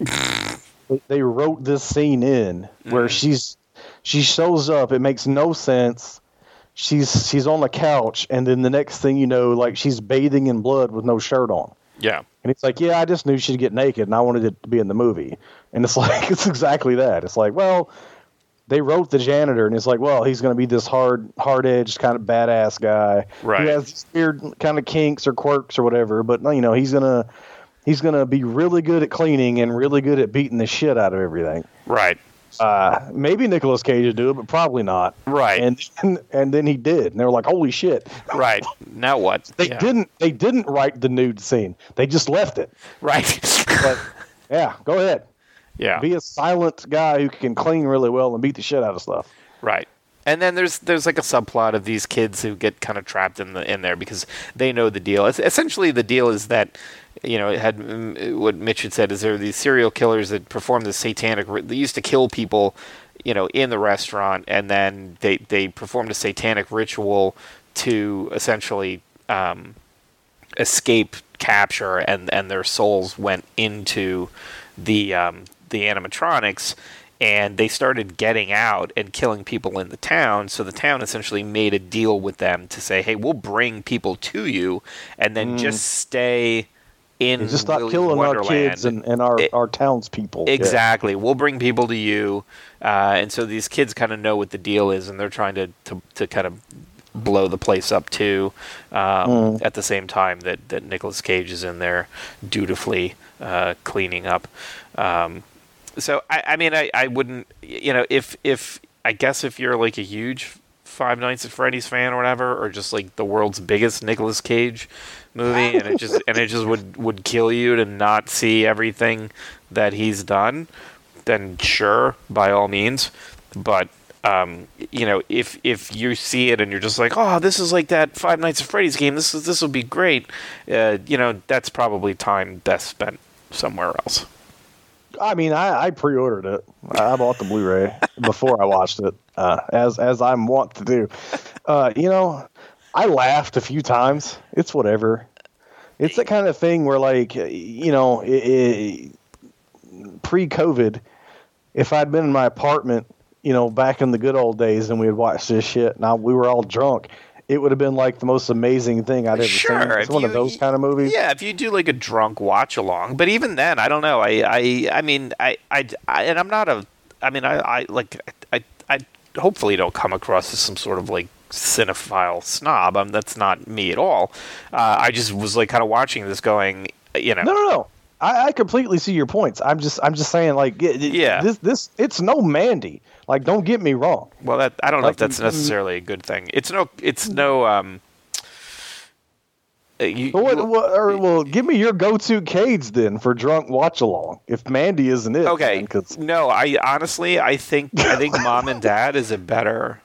They wrote this scene in where she shows up. It makes no sense. She's on the couch, and then the next thing you know, like, she's bathing in blood with no shirt on. Yeah. And it's like, yeah, I just knew she'd get naked, and I wanted it to be in the movie. And it's like, it's exactly that. It's like, well, they wrote the janitor, and it's like, well, he's going to be this hard-edged kind of badass guy, right, who has weird kind of kinks or quirks or whatever. But, you know, he's gonna be really good at cleaning and really good at beating the shit out of everything. Right. Maybe Nicolas Cage would do it, but probably not. Right. And then he did, and they were like, "Holy shit!" Right. Now what? They didn't write the nude scene. They just left it. Right. But, yeah. Go ahead. Yeah. Be a silent guy who can clean really well and beat the shit out of stuff. Right. And then there's like a subplot of these kids who get kind of trapped in there because they know the deal. Essentially, the deal is that, you know, it had what Mitch had said is there are these serial killers that perform the satanic. They used to kill people, you know, in the restaurant, and then they performed a satanic ritual to essentially escape capture, and their souls went into the animatronics. And they started getting out and killing people in the town. So the town essentially made a deal with them to say, hey, we'll bring people to you, and then just stay in Willy's Wonderland. Just stop killing our kids and our townspeople. Exactly. Yeah. We'll bring people to you. And so these kids kind of know what the deal is, and they're trying to kind of blow the place up too, at the same time that Nicolas Cage is in there dutifully cleaning up. So, I mean, I wouldn't, you know, if I guess if you're like a huge Five Nights at Freddy's fan or whatever, or just like the world's biggest Nicolas Cage movie, and it just would kill you to not see everything that he's done, then sure, by all means. But, you know, if you see it and you're just like, oh, this is like that Five Nights at Freddy's game, this will be great, you know, that's probably time best spent somewhere else. I mean, I pre-ordered it. I bought the Blu-ray before I watched it, as I'm wont to do. You know, I laughed a few times. It's whatever. It's the kind of thing where, like, you know, pre-COVID, if I'd been in my apartment, you know, back in the good old days, and we had watched this shit, and we were all drunk, it would have been like the most amazing thing I'd ever seen. It's one of those kind of movies. Yeah, if you do like a drunk watch along, but even then, I don't know. I hopefully don't come across as some sort of like cinephile snob. That's not me at all. I just was like kind of watching this, going, you know, no. I completely see your points. I'm just saying, like, yeah, this it's no Mandy. Like, don't get me wrong. Well, I don't know if that's necessarily a good thing. It's no. Well, give me your go-to Cades then for drunk watch-along. If Mandy isn't it, okay. Then, no, I think Mom and Dad is a better.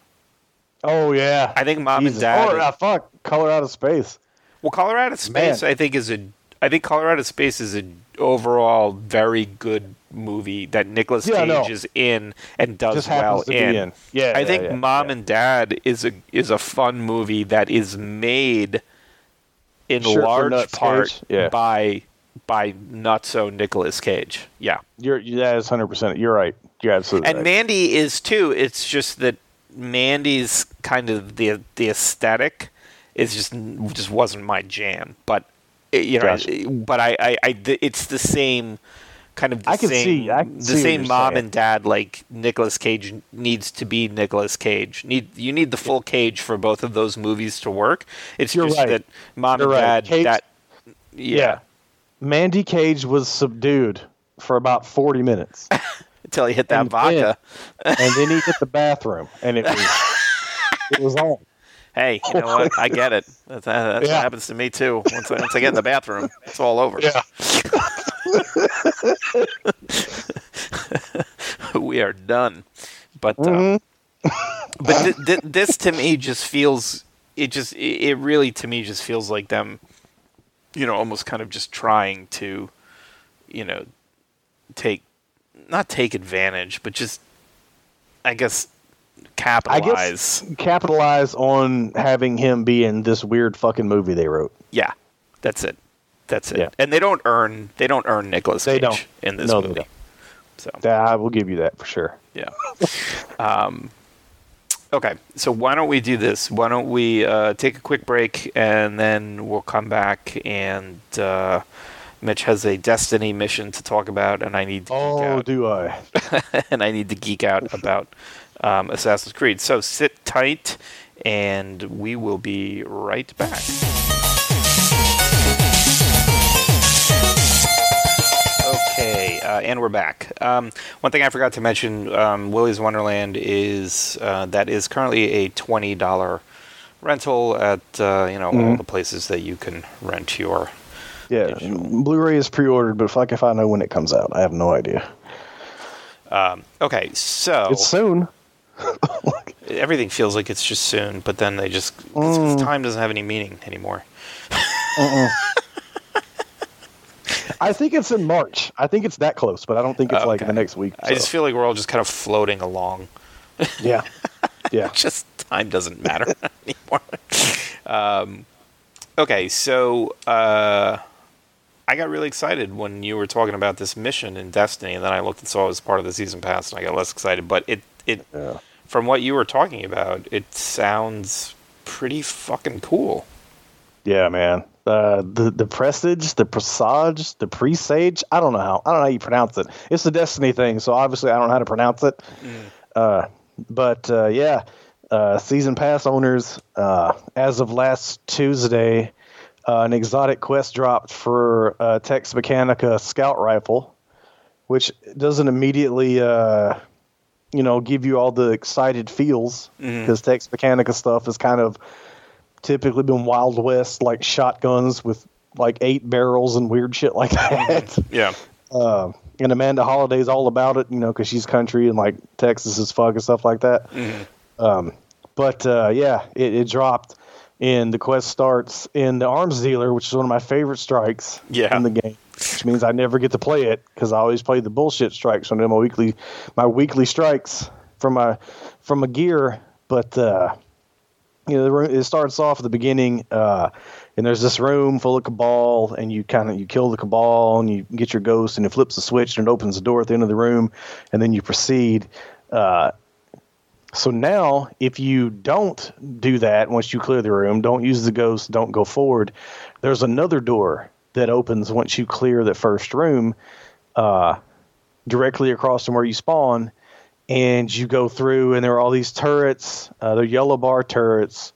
Oh yeah, I think Mom and Dad. Colorado Space. Well, Colorado Space, man. I think is a. I think Colorado Space is an overall very good movie that Nicolas Cage is in and does just well in. I think Mom and Dad is a fun movie that is made in large part by not so Nicolas Cage. Yeah. That is 100%. You're right. You're absolutely right. And Mandy is too. It's just that Mandy's kind of the aesthetic is just wasn't my jam, but you know, but I it's the same kind of the same mom and dad, like Nicolas Cage needs to be Nicolas Cage. You need the full Cage for both of those movies to work. It's that mom and dad Cage, Mandy Cage was subdued for about 40 minutes. Until he hit that vodka. And then he hit the bathroom and it was on. Hey, you know what? I get it. That's what happens to me too. Once I get in the bathroom, it's all over. Yeah. We are done. But this to me just feels it really feels like them, you know, almost kind of just trying to, you know, not take advantage, but just, I guess, capitalize on having him be in this weird fucking movie they wrote. Yeah, that's it. Yeah. And they don't earn Nicolas Cage in this movie. They don't. So I will give you that for sure. Yeah. Okay, so why don't we do this? Why don't we take a quick break, and then we'll come back and... Mitch has a Destiny mission to talk about, and I need to geek out. Oh, do I? And I need to geek out about Assassin's Creed. So sit tight, and we will be right back. Okay, and we're back. One thing I forgot to mention, Willy's Wonderland is currently a $20 rental at all the places that you can rent your... Yeah, Blu-ray is pre-ordered, but fuck if I know when it comes out. I have no idea. Okay, so... It's soon. Everything feels like it's just soon, but then they just... Cause time doesn't have any meaning anymore. I think it's in March. I think it's that close, but I don't think it's like the next week. So. I just feel like we're all just kind of floating along. Yeah. Yeah. Just time doesn't matter anymore. Okay, so I got really excited when you were talking about this mission in Destiny, and then I looked and saw it was part of the season pass, and I got less excited. But it from what you were talking about, it sounds pretty fucking cool. Yeah, man. The Presage, the Presage. I don't know how you pronounce it. It's the Destiny thing, so obviously I don't know how to pronounce it. Season pass owners, as of last Tuesday, an exotic quest dropped for Tex Mechanica scout rifle, which doesn't immediately, give you all the excited feels, because Tex Mechanica stuff has kind of typically been Wild West, like shotguns with like 8 barrels and weird shit like that. Mm-hmm. Yeah. And Amanda Holliday's all about it, you know, because she's country and like Texas as fuck and stuff like that. Mm-hmm. It dropped, and the quest starts in the arms dealer, which is one of my favorite strikes in the game, which means I never get to play it because I always play the bullshit strikes on my weekly strikes from a gear. But it starts off at the beginning, and there's this room full of Cabal, and you kill the Cabal, and you get your ghost, and it flips the switch, and it opens the door at the end of the room, and then you proceed. So now, if you don't do that, once you clear the room, don't use the ghost, don't go forward, there's another door that opens once you clear the first room, directly across from where you spawn, and you go through, and there are all these turrets, they're yellow bar turrets.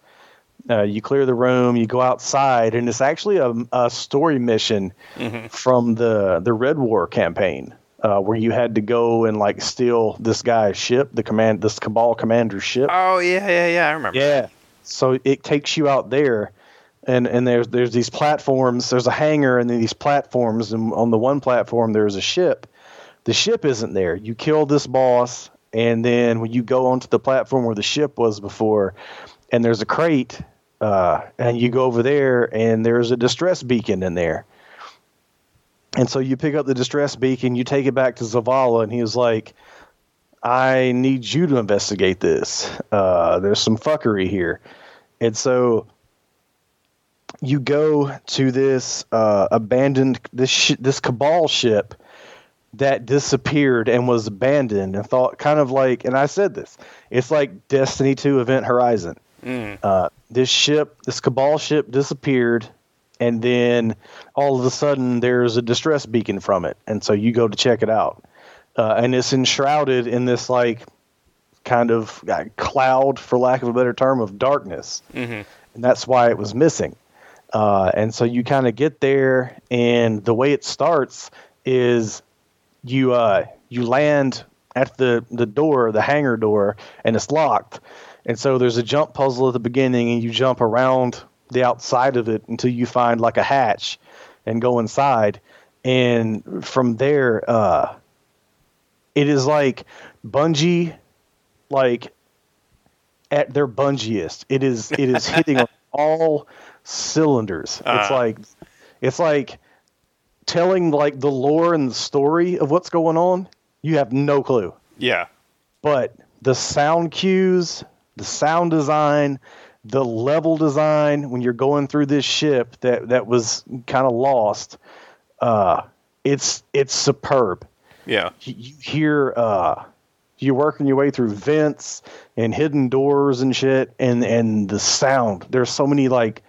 You clear the room, you go outside, and it's actually a story mission from the Red War campaign. Where you had to go and like steal this guy's ship, this Cabal commander's ship. Oh yeah, I remember. Yeah, so it takes you out there, and there's these platforms. There's a hangar, and then these platforms, and on the one platform there's a ship. The ship isn't there. You kill this boss, and then when you go onto the platform where the ship was before, and there's a crate, and you go over there, and there's a distress beacon in there. And so you pick up the distress beacon, you take it back to Zavala, and he was like, I need you to investigate this. There's some fuckery here. And so you go to this abandoned this Cabal ship that disappeared and was abandoned, and thought kind of like, and I said this, it's like Destiny 2 Event Horizon. This Cabal ship disappeared, and then all of a sudden there's a distress beacon from it, and so you go to check it out, and it's enshrouded in this like kind of cloud, for lack of a better term, of darkness, and that's why it was missing. And so you kind of get there, and the way it starts is you land at the door, the hangar door, and it's locked. And so there's a jump puzzle at the beginning, and you jump around the outside of it until you find like a hatch and go inside. And from there, it is like Bungie, like at their bungiest. It is hitting on all cylinders. It's like telling like the lore and the story of what's going on. You have no clue. Yeah. But the sound cues, the sound design, the level design when you're going through this ship that was kind of lost, it's superb. Yeah. You hear you're working your way through vents and hidden doors and shit, and the sound. There's so many like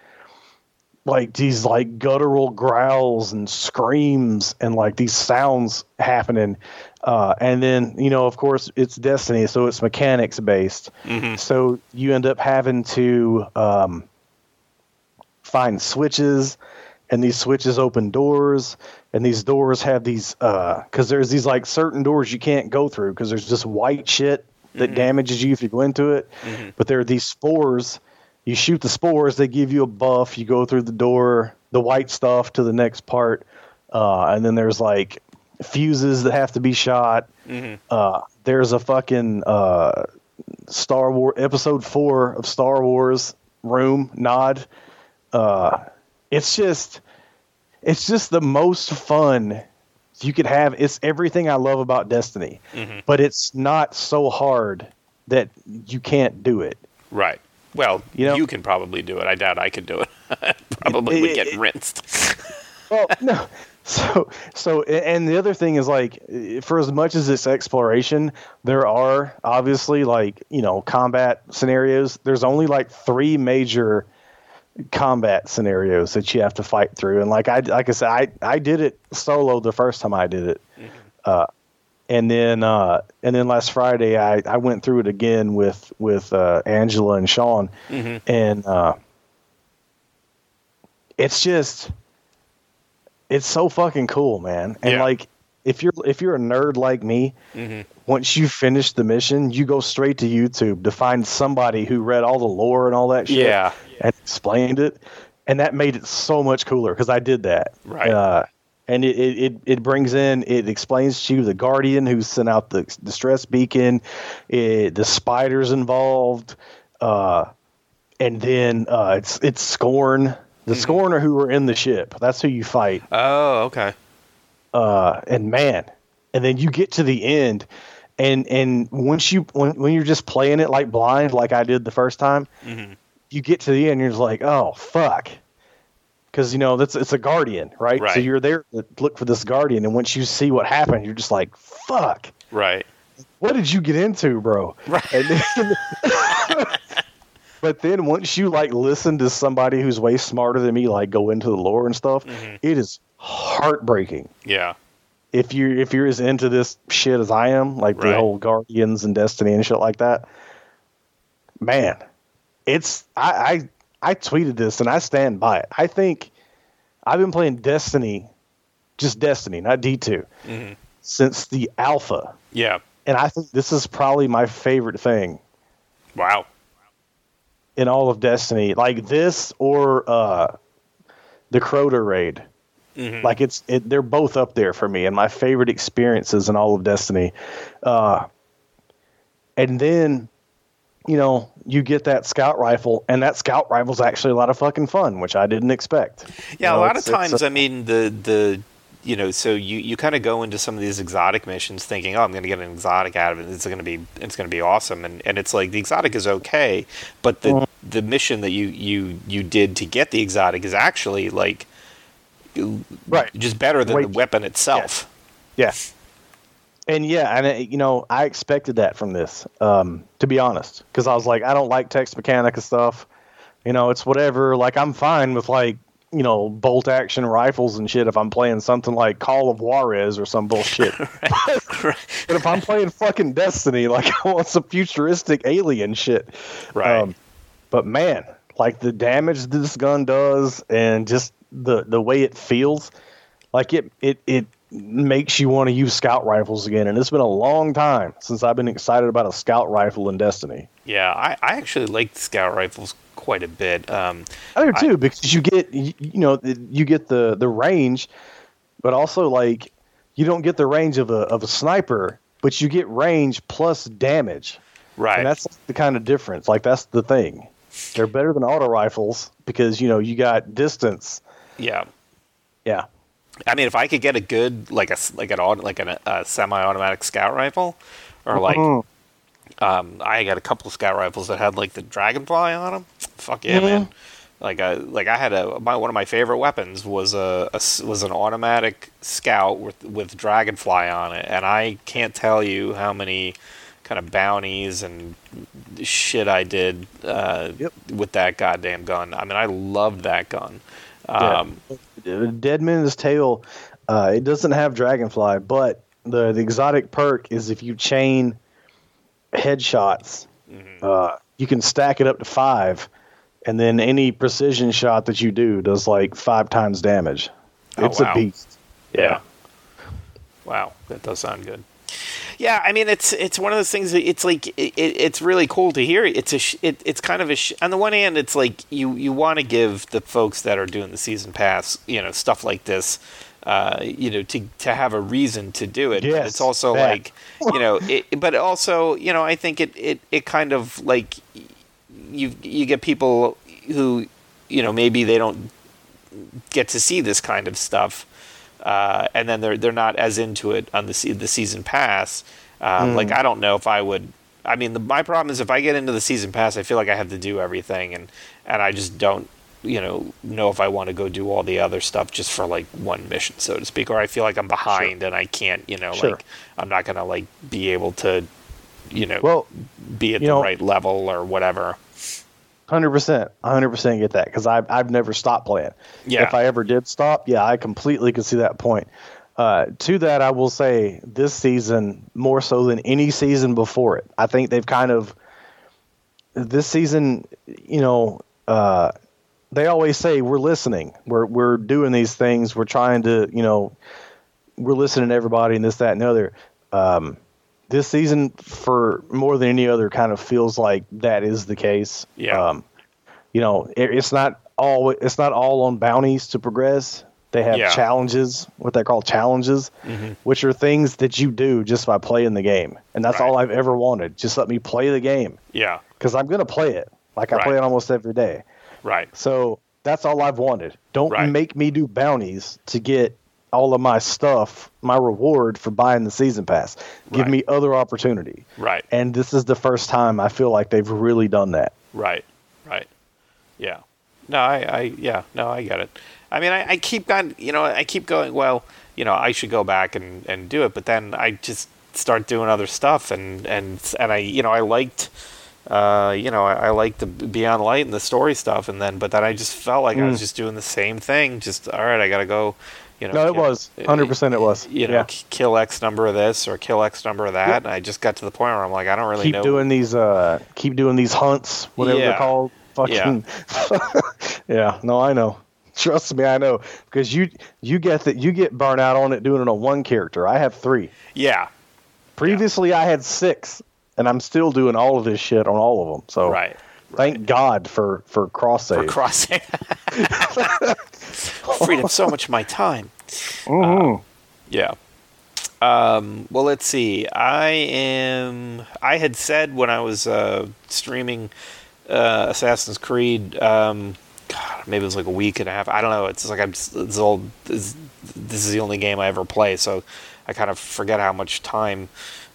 these like guttural growls and screams and like these sounds happening. And then, of course it's Destiny, so it's mechanics based. So you end up having to find switches, and these switches open doors, and these doors have these, cause there's these like certain doors you can't go through cause there's just white shit that damages you if you go into it. But there are these spores. You shoot the spores, they give you a buff. You go through the door, the white stuff, to the next part. And then there's like fuses that have to be shot. There's a fucking Star Wars episode 4 of Star Wars room nod. It's just the most fun you could have. It's everything I love about Destiny, but it's not so hard that you can't do it. Right. Well, you can probably do it. I doubt I could do it. Probably would get rinsed. Well, no. So, and the other thing is, like, for as much as it's exploration, there are obviously, like, combat scenarios. There's only like 3 major combat scenarios that you have to fight through. And like I said, I did it solo the first time I did it. And then last Friday I went through it again with Angela and Sean, and it's so fucking cool, man. And like if you're a nerd like me, once you finish the mission, you go straight to YouTube to find somebody who read all the lore and all that shit and explained it, and that made it so much cooler because I did that. Right. And it brings in, it explains to you the Guardian who sent out the distress beacon, the spiders involved, and then it's Scorn, the Scorner who were in the ship. That's who you fight. Oh, okay. And then you get to the end, and once you when you're just playing it like blind, like I did the first time, you get to the end, you're just like, oh fuck. Because, it's a Guardian, right? So you're there to look for this Guardian, and once you see what happened, you're just like, fuck. Right. What did you get into, bro? Right. But then once you, like, listen to somebody who's way smarter than me, like, go into the lore and stuff, it is heartbreaking. Yeah. If you're as into this shit as I am, like the whole Guardians and Destiny and shit like that, man, it's... I tweeted this, and I stand by it. I think I've been playing Destiny, just Destiny, not D2, since the alpha. Yeah. And I think this is probably my favorite thing. Wow. In all of Destiny. Like this or the Crota raid. Like they're both up there for me, and my favorite experiences in all of Destiny. And then... you get that scout rifle, and that scout rifle's actually a lot of fucking fun, which I didn't expect. Yeah, a lot of times, the you know, so you kind of go into some of these exotic missions thinking, oh, I'm going to get an exotic out of it. It's going to be awesome. And it's like the exotic is okay, but the mission that you did to get the exotic is actually like just better than the weapon itself. Yes. Yeah. And I expected that from this, to be honest, because I was like, I don't like Tex Mechanica stuff. You know, it's whatever. Like, I'm fine with bolt action rifles and shit if I'm playing something like Call of Juarez or some bullshit. Right. But if I'm playing fucking Destiny, like, I want some futuristic alien shit. Right. But man, like, the damage this gun does and just the way it feels, like, it makes you want to use scout rifles again. And it's been a long time since I've been excited about a scout rifle in Destiny. Yeah, I actually like scout rifles quite a bit. I do too, because you get the range, but also like you don't get the range of a sniper, but you get range plus damage. Right. And that's the kind of difference. Like, that's the thing. They're better than auto rifles because you got distance. Yeah. Yeah. I mean, if I could get a good like a semi-automatic scout rifle, or like. Mm-hmm. I got a couple of scout rifles that had like the Dragonfly on them. Fuck yeah, man! Like I had one of my favorite weapons was an automatic scout with Dragonfly on it, and I can't tell you how many kind of bounties and shit I did with that goddamn gun. I mean, I loved that gun. Deadman's Tail. It doesn't have Dragonfly, but the exotic perk is if you chain headshots, you can stack it up to 5, and then any precision shot that you do does like 5 times damage. It's a beast. Yeah. Wow, that does sound good. Yeah, I mean, it's one of those things that it's like it's really cool to hear. On the one hand, it's like you want to give the folks that are doing the season pass, stuff like this, to have a reason to do it. Yes, but it's also I think it kind of like you get people who, maybe they don't get to see this kind of stuff. And then they're not as into it on the season pass. Like, I don't know if I would, I mean, my problem is if I get into the season pass, I feel like I have to do everything and I just don't, know if I want to go do all the other stuff just for like one mission, so to speak, or I feel like I'm behind and I can't, like I'm not going to like be able to, be at the right level or whatever. 100% get that, because I've never stopped playing. Yeah. If I ever did stop, I completely could see that point. To that, I will say this season, more so than any season before it, I think they've kind of, this season, they always say we're listening, we're doing these things, we're trying to, we're listening to everybody and this, that, and the other. This season, for more than any other, kind of feels like that is the case. Yeah. It's not all on bounties to progress. They have challenges, what they call challenges, which are things that you do just by playing the game. And that's all I've ever wanted. Just let me play the game. Yeah. Because I'm going to play it. Like, I play it almost every day. Right. So that's all I've wanted. Don't make me do bounties to get all of my stuff, my reward for buying the season pass. Give me other opportunity. Right. And this is the first time I feel like they've really done that. Right. Right. Yeah. No, I get it. I mean, I keep going, well, I should go back and do it, but then I just start doing other stuff and I liked the Beyond Light and the story stuff, but then I just felt like I was just doing the same thing. Just, all right, I got to go. No, it was 100%. It was kill X number of this or kill X number of that, and I just got to the point where I'm like, I don't really know. Keep doing these hunts, whatever they're called. Fucking yeah. No, I know. Trust me, I know, because you get burnt out on it doing it on one character. I have 3. Yeah. Previously, I had 6, and I'm still doing all of this shit on all of them. So thank God for cross save. For cross save. Freed up so much of my time. Well, let's see. I had said when I was streaming Assassin's Creed, maybe it was like a week and a half. I don't know. It's like I'm. It's old. It's this is the only game I ever play, so I kind of forget how much time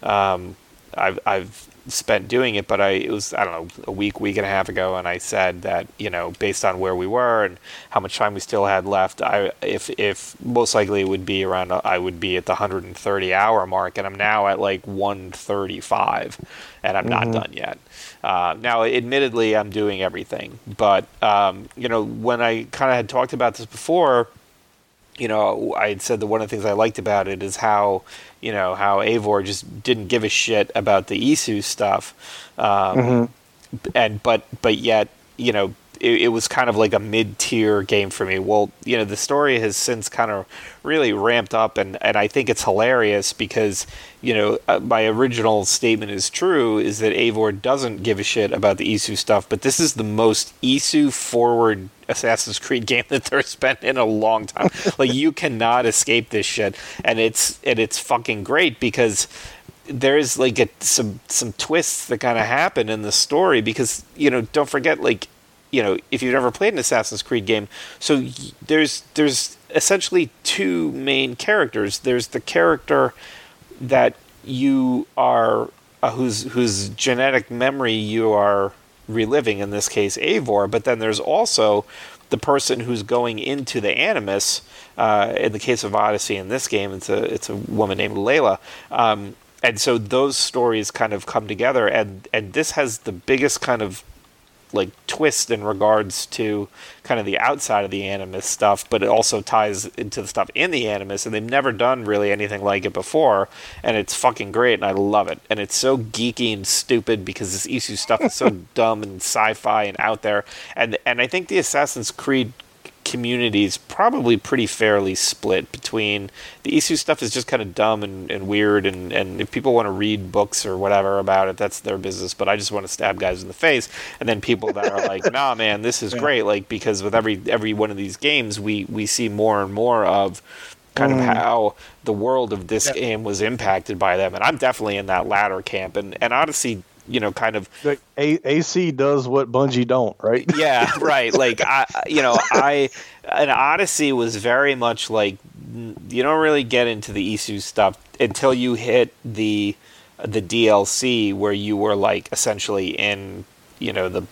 I've spent doing it. But it was, I don't know, a week and a half ago, and I said that, you know, based on where we were and how much time we still had left, if most likely it would be around, I would be at the 130 hour mark, and I'm now at like 135, and I'm not done yet. Now, admittedly, I'm doing everything, but you know, when I kind of had talked about this before, you know, I had said that one of the things I liked about it is how, you know, how Eivor just didn't give a shit about the Isu stuff, and but yet, you know, it was kind of like a mid-tier game for me. Well, you know, the story has since kind of really ramped up, and I think it's hilarious because, you know, my original statement is true, is that Eivor doesn't give a shit about the Isu stuff, but this is the most Isu-forward Assassin's Creed game that there's been in a long time. Like, you cannot escape this shit, and it's fucking great because there's like some twists that kind of happen in the story because, you know, don't forget, like, you know, if you've never played an Assassin's Creed game, so there's essentially two main characters. There's the character that you are, whose genetic memory you are reliving, in this case Eivor, but then there's also the person who's going into the Animus. In the case of Odyssey, in this game, it's a woman named Layla. And so those stories kind of come together, and this has the biggest kind of like twist in regards to kind of the outside of the Animus stuff, but it also ties into the stuff in the Animus, and they've never done really anything like it before, and it's fucking great, and I love it. And it's so geeky and stupid because this Isu stuff is so dumb and sci-fi and out there, and I think the Assassin's Creed community is probably pretty fairly split between the Isu stuff is just kind of dumb and weird, and if people want to read books or whatever about it, that's their business, but I just want to stab guys in the face. And then people that are like, nah man, this is great, like, because with every one of these games we see more and more of kind of how the world of this game was impacted by them, and I'm definitely in that latter camp, and Odyssey, you know, kind of like AC does what Bungie don't, right? Yeah, right. Like, an Odyssey was very much like, you don't really get into the Isu stuff until you hit the DLC, where you were like essentially in, you know, the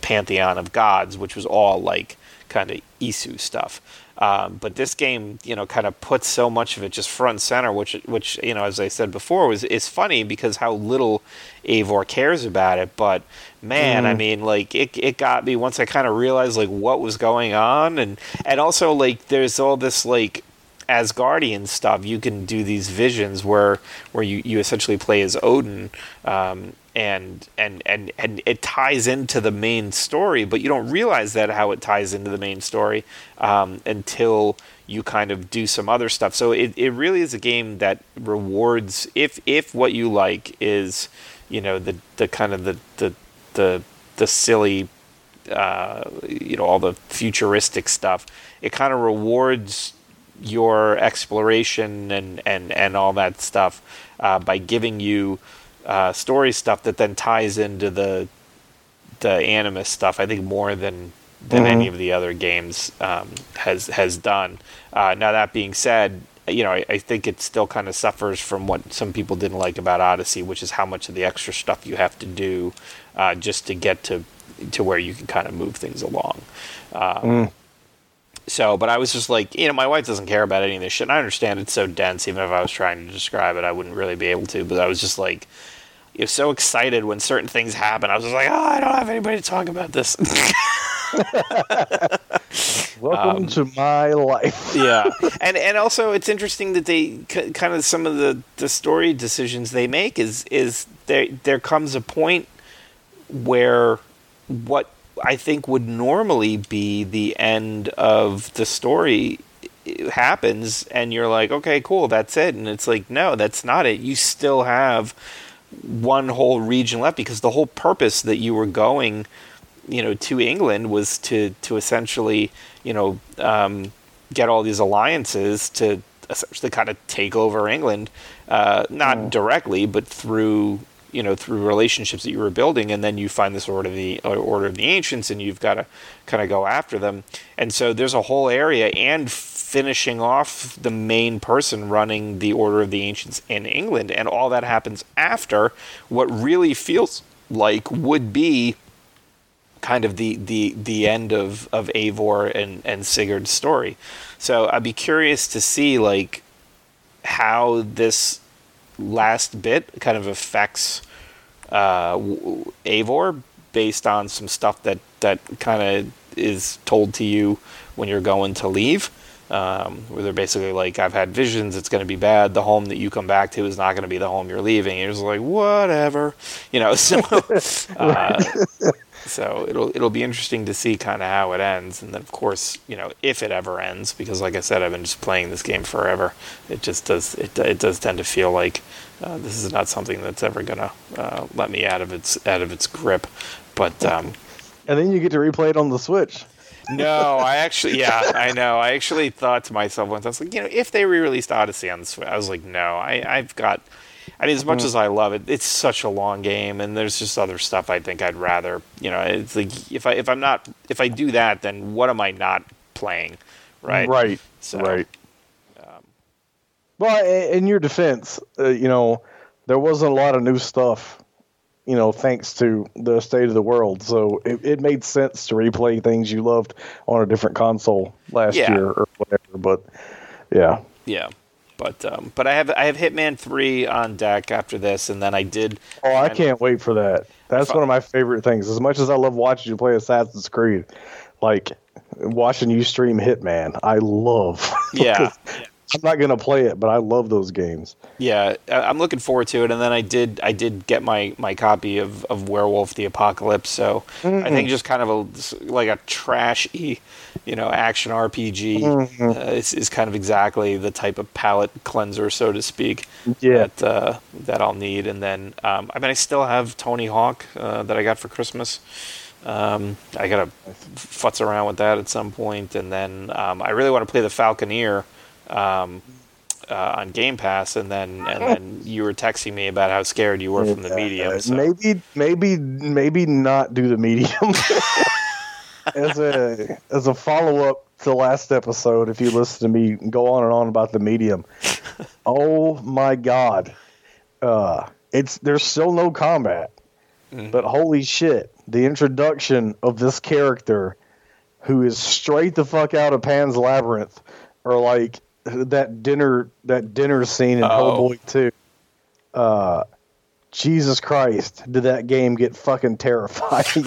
pantheon of gods, which was all like kind of Isu stuff. But this game, you know, kind of puts so much of it just front and center, which you know, as I said before, is funny because how little Eivor cares about it. But man, I mean, like it got me once I kind of realized like what was going on, and also like there's all this like Asgardian stuff. You can do these visions where you essentially play as Odin, and it ties into the main story, but you don't realize that how it ties into the main story until you kind of do some other stuff. So it really is a game that rewards if what you like is, you know, the kind of the silly, you know, all the futuristic stuff. It kind of rewards your exploration and all that stuff by giving you story stuff that then ties into the Animus stuff, I think, more than any of the other games has done. Now, that being said, you know, I think it still kind of suffers from what some people didn't like about Odyssey, which is how much of the extra stuff you have to do just to get to where you can kind of move things along. So, but I was just like, you know, my wife doesn't care about any of this shit, and I understand it's so dense, even if I was trying to describe it, I wouldn't really be able to, but I was just like, you're so excited when certain things happen. I was just like, oh, I don't have anybody to talk about this. Welcome to my life. Yeah. And also it's interesting that they kind of some of the story decisions they make is there comes a point where what I think would normally be the end of the story happens, and you're like, okay, cool, that's it. And it's like, no, that's not it. You still have one whole region left, because the whole purpose that you were going, you know, to England was to essentially, you know, get all these alliances to essentially kind of take over England, not directly, but through you know, through relationships that you were building, and then you find this Order of the Ancients, and you've got to kind of go after them. And so there's a whole area and finishing off the main person running the Order of the Ancients in England, and all that happens after what really feels like would be kind of the end of Eivor and Sigurd's story. So I'd be curious to see, like, how this last bit kind of affects Eivor based on some stuff that kind of is told to you when you're going to leave, where they're basically like, I've had visions, it's going to be bad, the home that you come back to is not going to be the home you're leaving. And you're just like, whatever, you know, so... So it'll be interesting to see kind of how it ends, and then of course, you know, if it ever ends, because like I said, I've been just playing this game forever. It just does it does tend to feel like this is not something that's ever gonna let me out of its grip. But and then you get to replay it on the Switch. No, I actually thought to myself once, I was like, you know, if they re-released Odyssey on the Switch, I was like, no, I mean, as much as I love it, it's such a long game, and there's just other stuff I think I'd rather, you know, it's like, if I do that, then what am I not playing, right? Right, so, right. Well, in your defense, you know, there wasn't a lot of new stuff, you know, thanks to the state of the world, so it made sense to replay things you loved on a different console last year or whatever, but yeah. Yeah. But I have Hitman 3 on deck after this, and then I did... Oh, I can't wait for that. That's one of my favorite things. As much as I love watching you play Assassin's Creed, like, watching you stream Hitman, I love. Yeah. I'm not going to play it, but I love those games. Yeah, I'm looking forward to it, and then I did get my copy of Werewolf the Apocalypse, so I think just kind of a trashy... you know, action RPG is kind of exactly the type of palate cleanser, so to speak, that I'll need. And then, I mean, I still have Tony Hawk that I got for Christmas. I got to futz around with that at some point. And then I really want to play the Falconeer on Game Pass. And then you were texting me about how scared you were from the Medium. So. Maybe not do the Medium. As a follow-up to last episode, if you listen to me go on and on about the Medium, oh my God, there's still no combat, but holy shit, the introduction of this character who is straight the fuck out of Pan's Labyrinth, or like that dinner scene in Hellboy 2. Jesus Christ, did that game get fucking terrifying?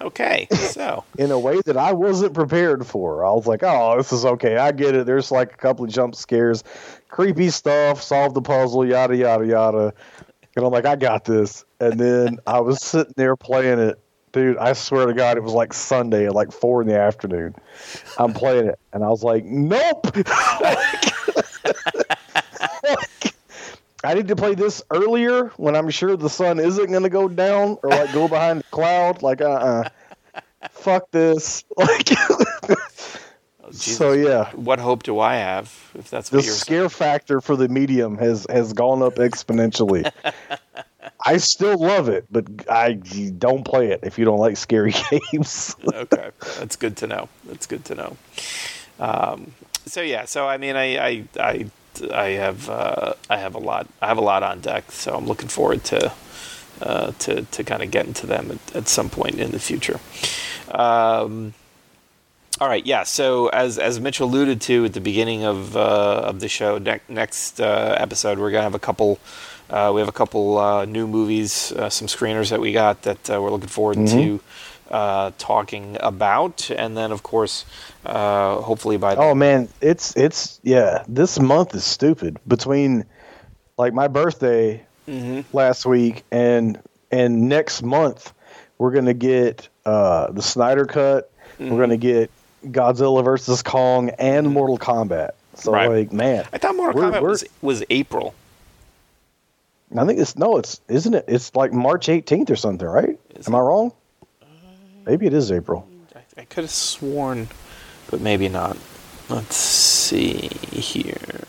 Okay, so in a way that I wasn't prepared for. I was like, oh, this is okay, I get it, there's like a couple of jump scares, creepy stuff, solve the puzzle, yada yada yada, and I'm like, I got this. And then I was sitting there playing it, dude, I swear to God, it was like Sunday at like 4 p.m. I'm playing it, and I was like, nope. I need to play this earlier when I'm sure the sun isn't going to go down or like go behind the cloud. Like, fuck this. Like, oh, so yeah. What hope do I have if that's what you're saying? The scare factor for the Medium has gone up exponentially. I still love it, but I don't play it if you don't like scary games. Okay, that's good to know. That's good to know. So I mean, I have a lot on deck, so I'm looking forward to kind of getting to them at some point in the future. All right, yeah. So as Mitch alluded to at the beginning of the show, next episode we're gonna have a couple new movies, some screeners that we got that we're looking forward to. Talking about, and then of course, hopefully by this month is stupid. Between like my birthday last week and next month, we're gonna get the Snyder Cut. We're gonna get Godzilla vs. Kong and Mortal Kombat. So like, man, I thought Mortal Kombat was April. I think isn't it? It's like March 18th or something, right? Am I wrong? Maybe it is April. I could have sworn, but maybe not. Let's see here.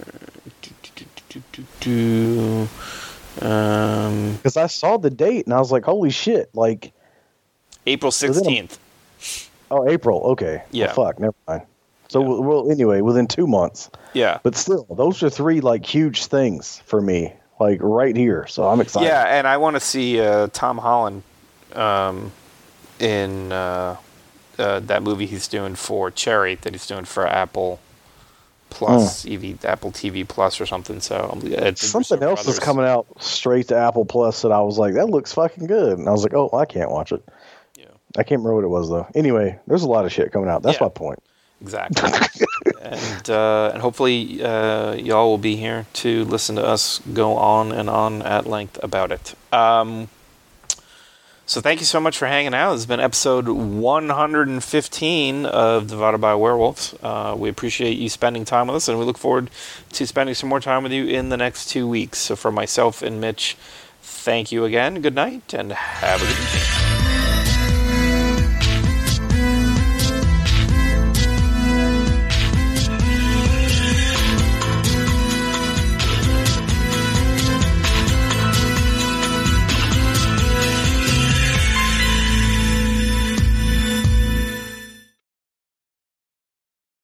Because I saw the date and I was like, holy shit, like April 16th. Oh, April. Okay. Yeah. Well, fuck. Never mind. So, yeah. Well, anyway, within 2 months. Yeah. But still, those are three like huge things for me, like right here. So I'm excited. Yeah, and I want to see Tom Holland in that movie he's doing for Cherry that he's doing for Apple Plus, Apple TV Plus or something. So something else is coming out straight to Apple Plus that I was like, that looks fucking good, and I was like, oh, I can't watch it. I can't remember what it was, though. Anyway, there's a lot of shit coming out. That's my point. Exactly. And hopefully y'all will be here to listen to us go on and on at length about it. So thank you so much for hanging out. This has been episode 115 of Divided by Werewolves. We appreciate you spending time with us, and we look forward to spending some more time with you in the next 2 weeks. So for myself and Mitch, thank you again. Good night, and have a good day.